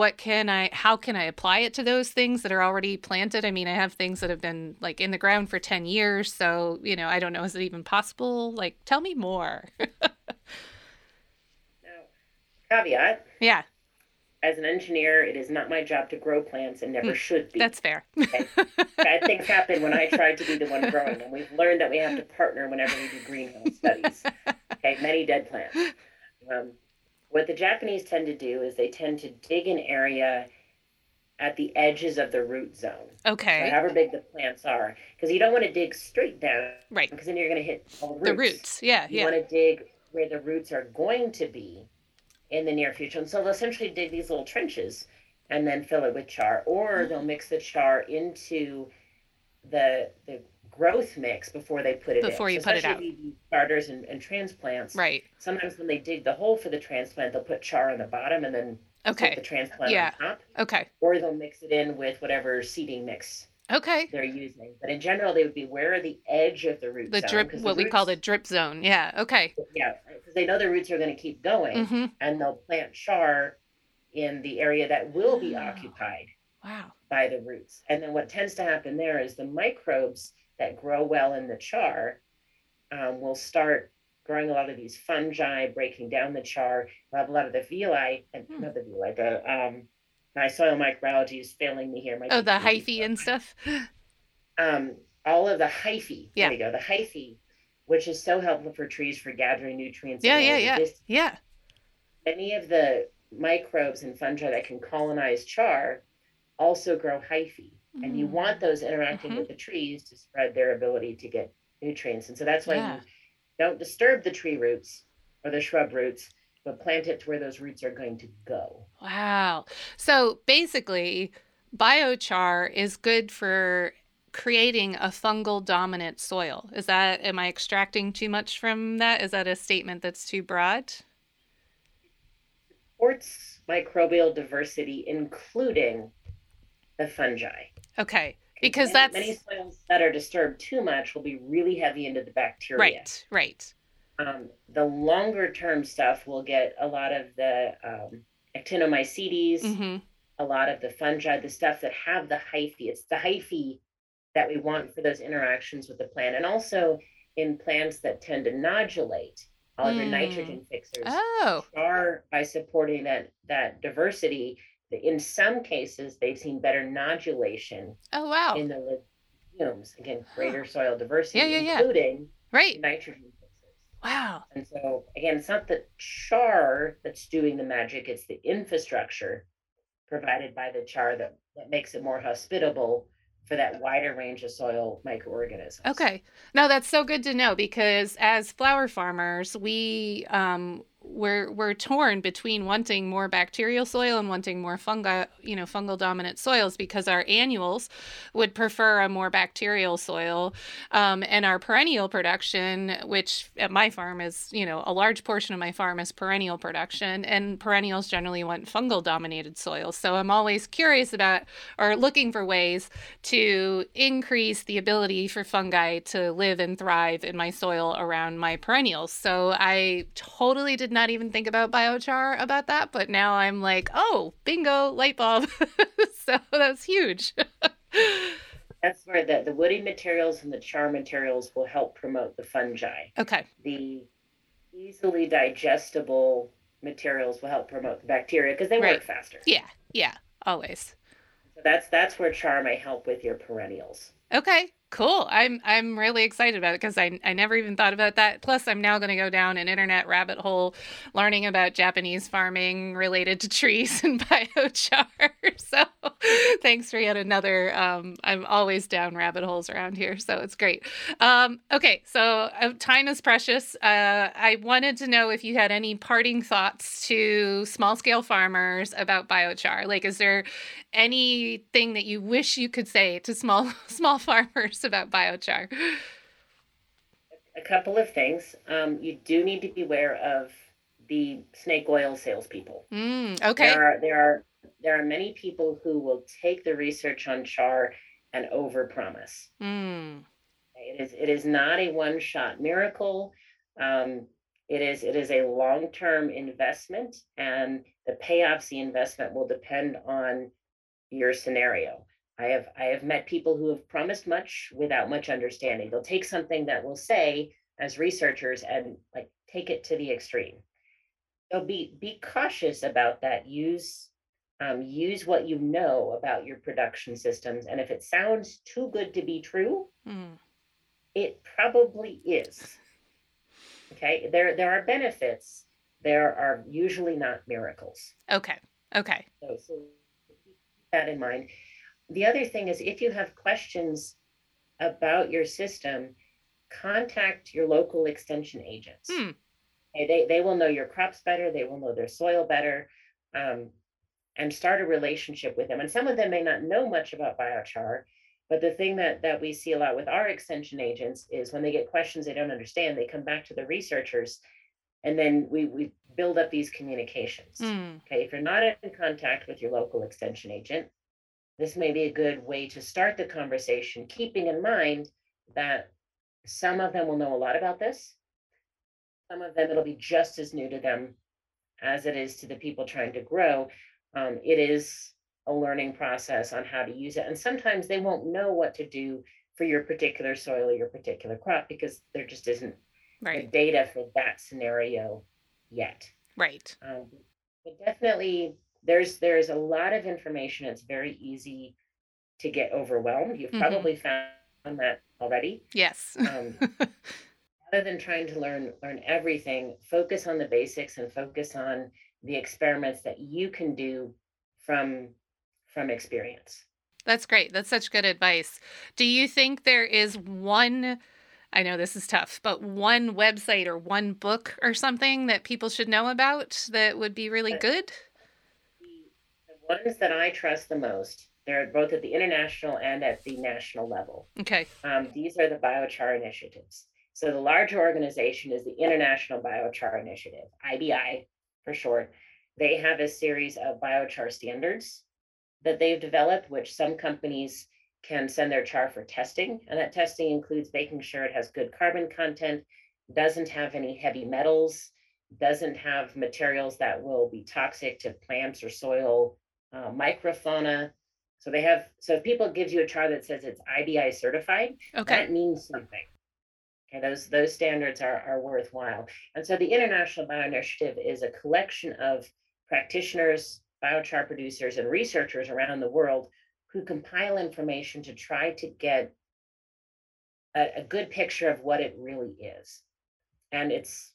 how can I apply it to those things that are already planted? I mean, I have things that have been like in the ground for 10 years. So, you know, I don't know, is it even possible? Like, tell me more. Caveat. Yeah. As an engineer, it is not my job to grow plants and never should be. That's fair. Okay. Bad things happen when I tried to be the one growing them. We've learned that we have to partner whenever we do greenhouse studies. Okay, many dead plants. What the Japanese tend to do is they tend to dig an area at the edges of the root zone. Okay. So however big the plants are. Because you don't want to dig straight down. Right. Because then you're going to hit all roots. The roots, You want to dig where the roots are going to be in the near future. And so they'll essentially dig these little trenches and then fill it with char, or they'll mix the char into the growth mix before they put it in. Before you put it out. Especially starters and transplants. Right. Sometimes when they dig the hole for the transplant, they'll put char on the bottom and then put the transplant on top. Okay. Or they'll mix it in with whatever seeding mix they're using. But in general, they would be where the edge of the root zone. We call the drip zone. Yeah. Okay. Yeah. Because they know the roots are going to keep going and they'll plant char in the area that will be occupied by the roots. And then what tends to happen there is the microbes that grow well in the char will start growing a lot of these fungi, breaking down the char. We'll have a lot of the villi, my soil microbiology is failing me here. The hyphae and stuff? All of the hyphae. Yeah. There you go. The hyphae, which is so helpful for trees for gathering nutrients. Yeah. Many of the microbes and fungi that can colonize char also grow hyphae. And you want those interacting with the trees to spread their ability to get nutrients. And so that's why you don't disturb the tree roots or the shrub roots, but plant it to where those roots are going to go. Wow. So basically, biochar is good for creating a fungal dominant soil. Is that, am I extracting too much from that? Is that a statement that's too broad? Supports microbial diversity, including the fungi. Okay. Because that's... Many soils that are disturbed too much will be really heavy into the bacteria. Right. The longer term stuff will get a lot of the actinomycetes, a lot of the fungi, the stuff that have the hyphae. It's the hyphae that we want for those interactions with the plant. And also in plants that tend to nodulate, all of your nitrogen fixers are by supporting that diversity. In some cases, they've seen better nodulation. Oh, wow. In the legumes. Again, greater soil diversity, including nitrogen fixers. Wow. And so, again, it's not the char that's doing the magic. It's the infrastructure provided by the char that makes it more hospitable for that wider range of soil microorganisms. Okay. No, that's so good to know, because as flower farmers, we're torn between wanting more bacterial soil and wanting more fungal dominant soils, because our annuals would prefer a more bacterial soil, and our perennial production, which at my farm is, a large portion of my farm is perennial production, and perennials generally want fungal dominated soils. So I'm always curious about or looking for ways to increase the ability for fungi to live and thrive in my soil around my perennials. So I totally did not even think about biochar about that, but now I'm like, oh, bingo, light bulb. So that's huge. That's where the woody materials and the char materials will help promote the fungi. Okay. The easily digestible materials will help promote the bacteria because they work faster. Yeah, always. So that's where char may help with your perennials. Okay. Cool. I'm really excited about it because I never even thought about that. Plus, I'm now going to go down an internet rabbit hole learning about Japanese farming related to trees and biochar. So thanks for yet another. I'm always down rabbit holes around here, so it's great. Okay, so time is precious. I wanted to know if you had any parting thoughts to small-scale farmers about biochar. Like, is there anything that you wish you could say to small farmers about biochar? A couple of things. You do need to be aware of the snake oil salespeople. Okay. There are many people who will take the research on char and overpromise. It is not a one-shot miracle. It is a long-term investment, and the payoffs, the investment will depend on your scenario. I have met people who have promised much without much understanding. They'll take something that we'll say as researchers and like take it to the extreme. So be cautious about that. Use what you know about your production systems. And if it sounds too good to be true, it probably is. Okay. There are benefits. There are usually not miracles. Okay. So keep that in mind. The other thing is, if you have questions about your system, contact your local extension agents. They will know your crops better. They will know their soil better, and start a relationship with them. And some of them may not know much about biochar, but the thing that we see a lot with our extension agents is when they get questions they don't understand, they come back to the researchers, and then we build up these communications. Okay, if you're not in contact with your local extension agent, this may be a good way to start the conversation, keeping in mind that some of them will know a lot about this. Some of them, it'll be just as new to them as it is to the people trying to grow. It is a learning process on how to use it. And sometimes they won't know what to do for your particular soil or your particular crop because there just isn't the data for that scenario yet. Right. But definitely... There's a lot of information. It's very easy to get overwhelmed. You've probably found that already. Yes. Rather than trying to learn everything, focus on the basics and focus on the experiments that you can do from experience. That's great. That's such good advice. Do you think there is one, I know this is tough, but one website or one book or something that people should know about that would be really good? The ones that I trust the most, they're both at the international and at the national level. Okay. These are the biochar initiatives. So the larger organization is the International Biochar Initiative, IBI for short. They have a series of biochar standards that they've developed, which some companies can send their char for testing. And that testing includes making sure it has good carbon content, doesn't have any heavy metals, doesn't have materials that will be toxic to plants or soil, microfauna. So they have, so if people give you a char that says it's IBI certified, okay, that means something. Okay, those standards are worthwhile. And so the International Bio Initiative is a collection of practitioners, biochar producers, and researchers around the world who compile information to try to get a good picture of what it really is. And it's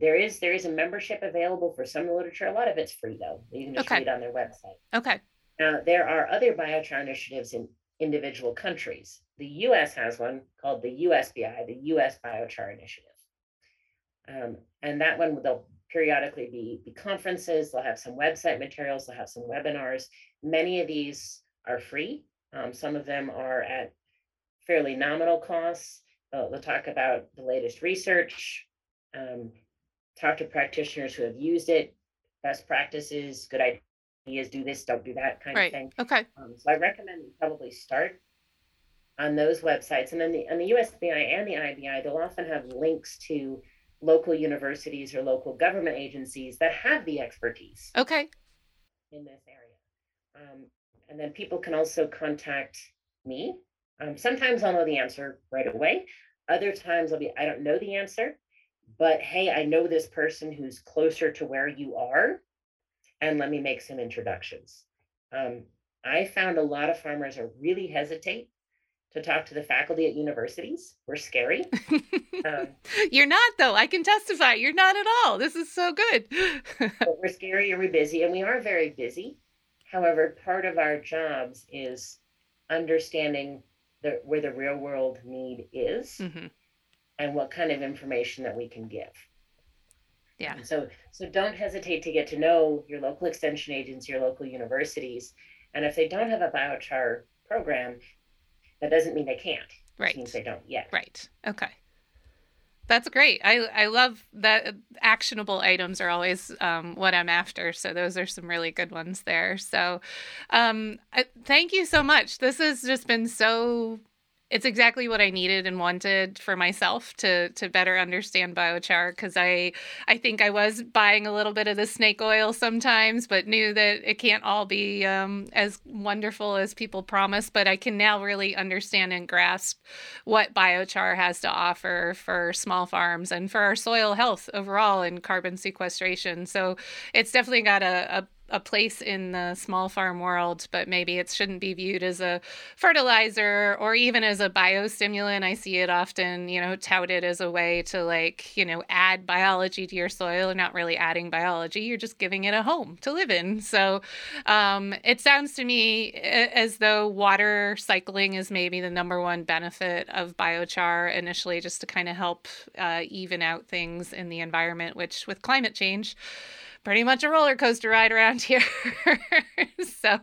there is a membership available for some literature. A lot of it's free though. You can just read on their website. Okay. Now there are other biochar initiatives in individual countries. The U.S. has one called the USBI, the U.S. Biochar Initiative. And that one, there'll periodically be conferences, they'll have some website materials, they'll have some webinars. Many of these are free. Some of them are at fairly nominal costs. They'll talk about the latest research, talk to practitioners who have used it, best practices, good ideas, do this, don't do that kind of thing. Okay. So I recommend you probably start on those websites. And then on the USBI and the IBI, they'll often have links to local universities or local government agencies that have the expertise in this area. And then people can also contact me. Sometimes I'll know the answer right away. Other times I'll be, I don't know the answer, but hey, I know this person who's closer to where you are, and let me make some introductions. I found a lot of farmers are really hesitate to talk to the faculty at universities. We're scary. You're not though. I can testify. You're not at all. This is so good. But we're scary and we're busy, and we are very busy. However, part of our jobs is understanding where the real world need is, mm-hmm, and what kind of information that we can give. Yeah. So don't hesitate to get to know your local extension agents, your local universities. And if they don't have a biochar program, that doesn't mean they can't. Right. It means they don't yet. Right. Okay. That's great. I love that actionable items are always what I'm after. So those are some really good ones there. So thank you so much. This has just been so, it's exactly what I needed and wanted for myself to better understand biochar, because I think I was buying a little bit of the snake oil sometimes, but knew that it can't all be as wonderful as people promise. But I can now really understand and grasp what biochar has to offer for small farms and for our soil health overall and carbon sequestration. So it's definitely got a place in the small farm world, but maybe it shouldn't be viewed as a fertilizer or even as a biostimulant. I see it often, touted as a way to add biology to your soil. And not really adding biology. You're just giving it a home to live in. So it sounds to me as though water cycling is maybe the number one benefit of biochar initially, just to kind of help even out things in the environment, which with climate change, pretty much a roller coaster ride around here. So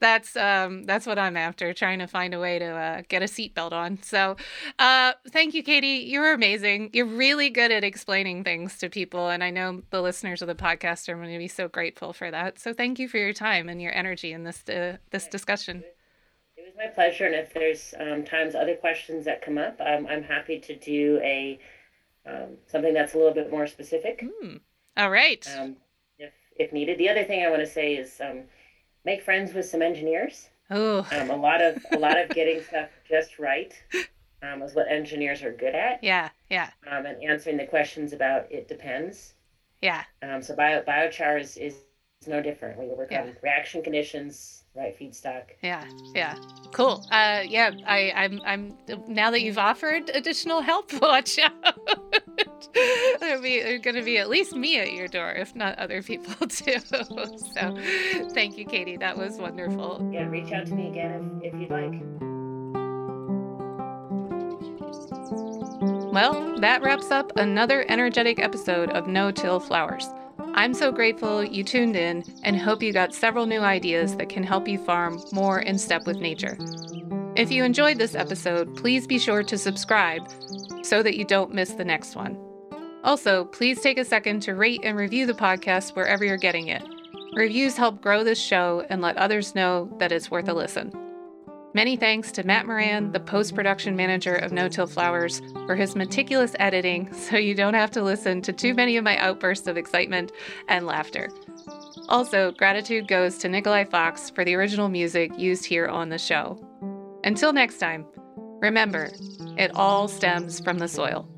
that's what I'm after, trying to find a way to get a seatbelt on. So thank you, Katie. You're amazing. You're really good at explaining things to people. And I know the listeners of the podcast are going to be so grateful for that. So thank you for your time and your energy in this this discussion. It was my pleasure. And if there's times other questions that come up, I'm happy to do a something that's a little bit more specific. All right. If needed. The other thing I want to say is make friends with some engineers. Oh, a lot of getting stuff just right is what engineers are good at. Yeah. And answering the questions about it depends. Yeah. So biochar is no different. We work on reaction conditions, right, feedstock. Yeah. Cool. I'm now that you've offered additional help, watch out. There's going to be at least me at your door, if not other people too. So thank you, Katie. That was wonderful. Yeah, reach out to me again if you'd like. Well, that wraps up another energetic episode of No-Till Flowers. I'm so grateful you tuned in and hope you got several new ideas that can help you farm more in step with nature. If you enjoyed this episode, please be sure to subscribe so that you don't miss the next one. Also, please take a second to rate and review the podcast wherever you're getting it. Reviews help grow this show and let others know that it's worth a listen. Many thanks to Matt Moran, the post-production manager of No-Till Flowers, for his meticulous editing so you don't have to listen to too many of my outbursts of excitement and laughter. Also, gratitude goes to Nikolai Fox for the original music used here on the show. Until next time, remember, it all stems from the soil.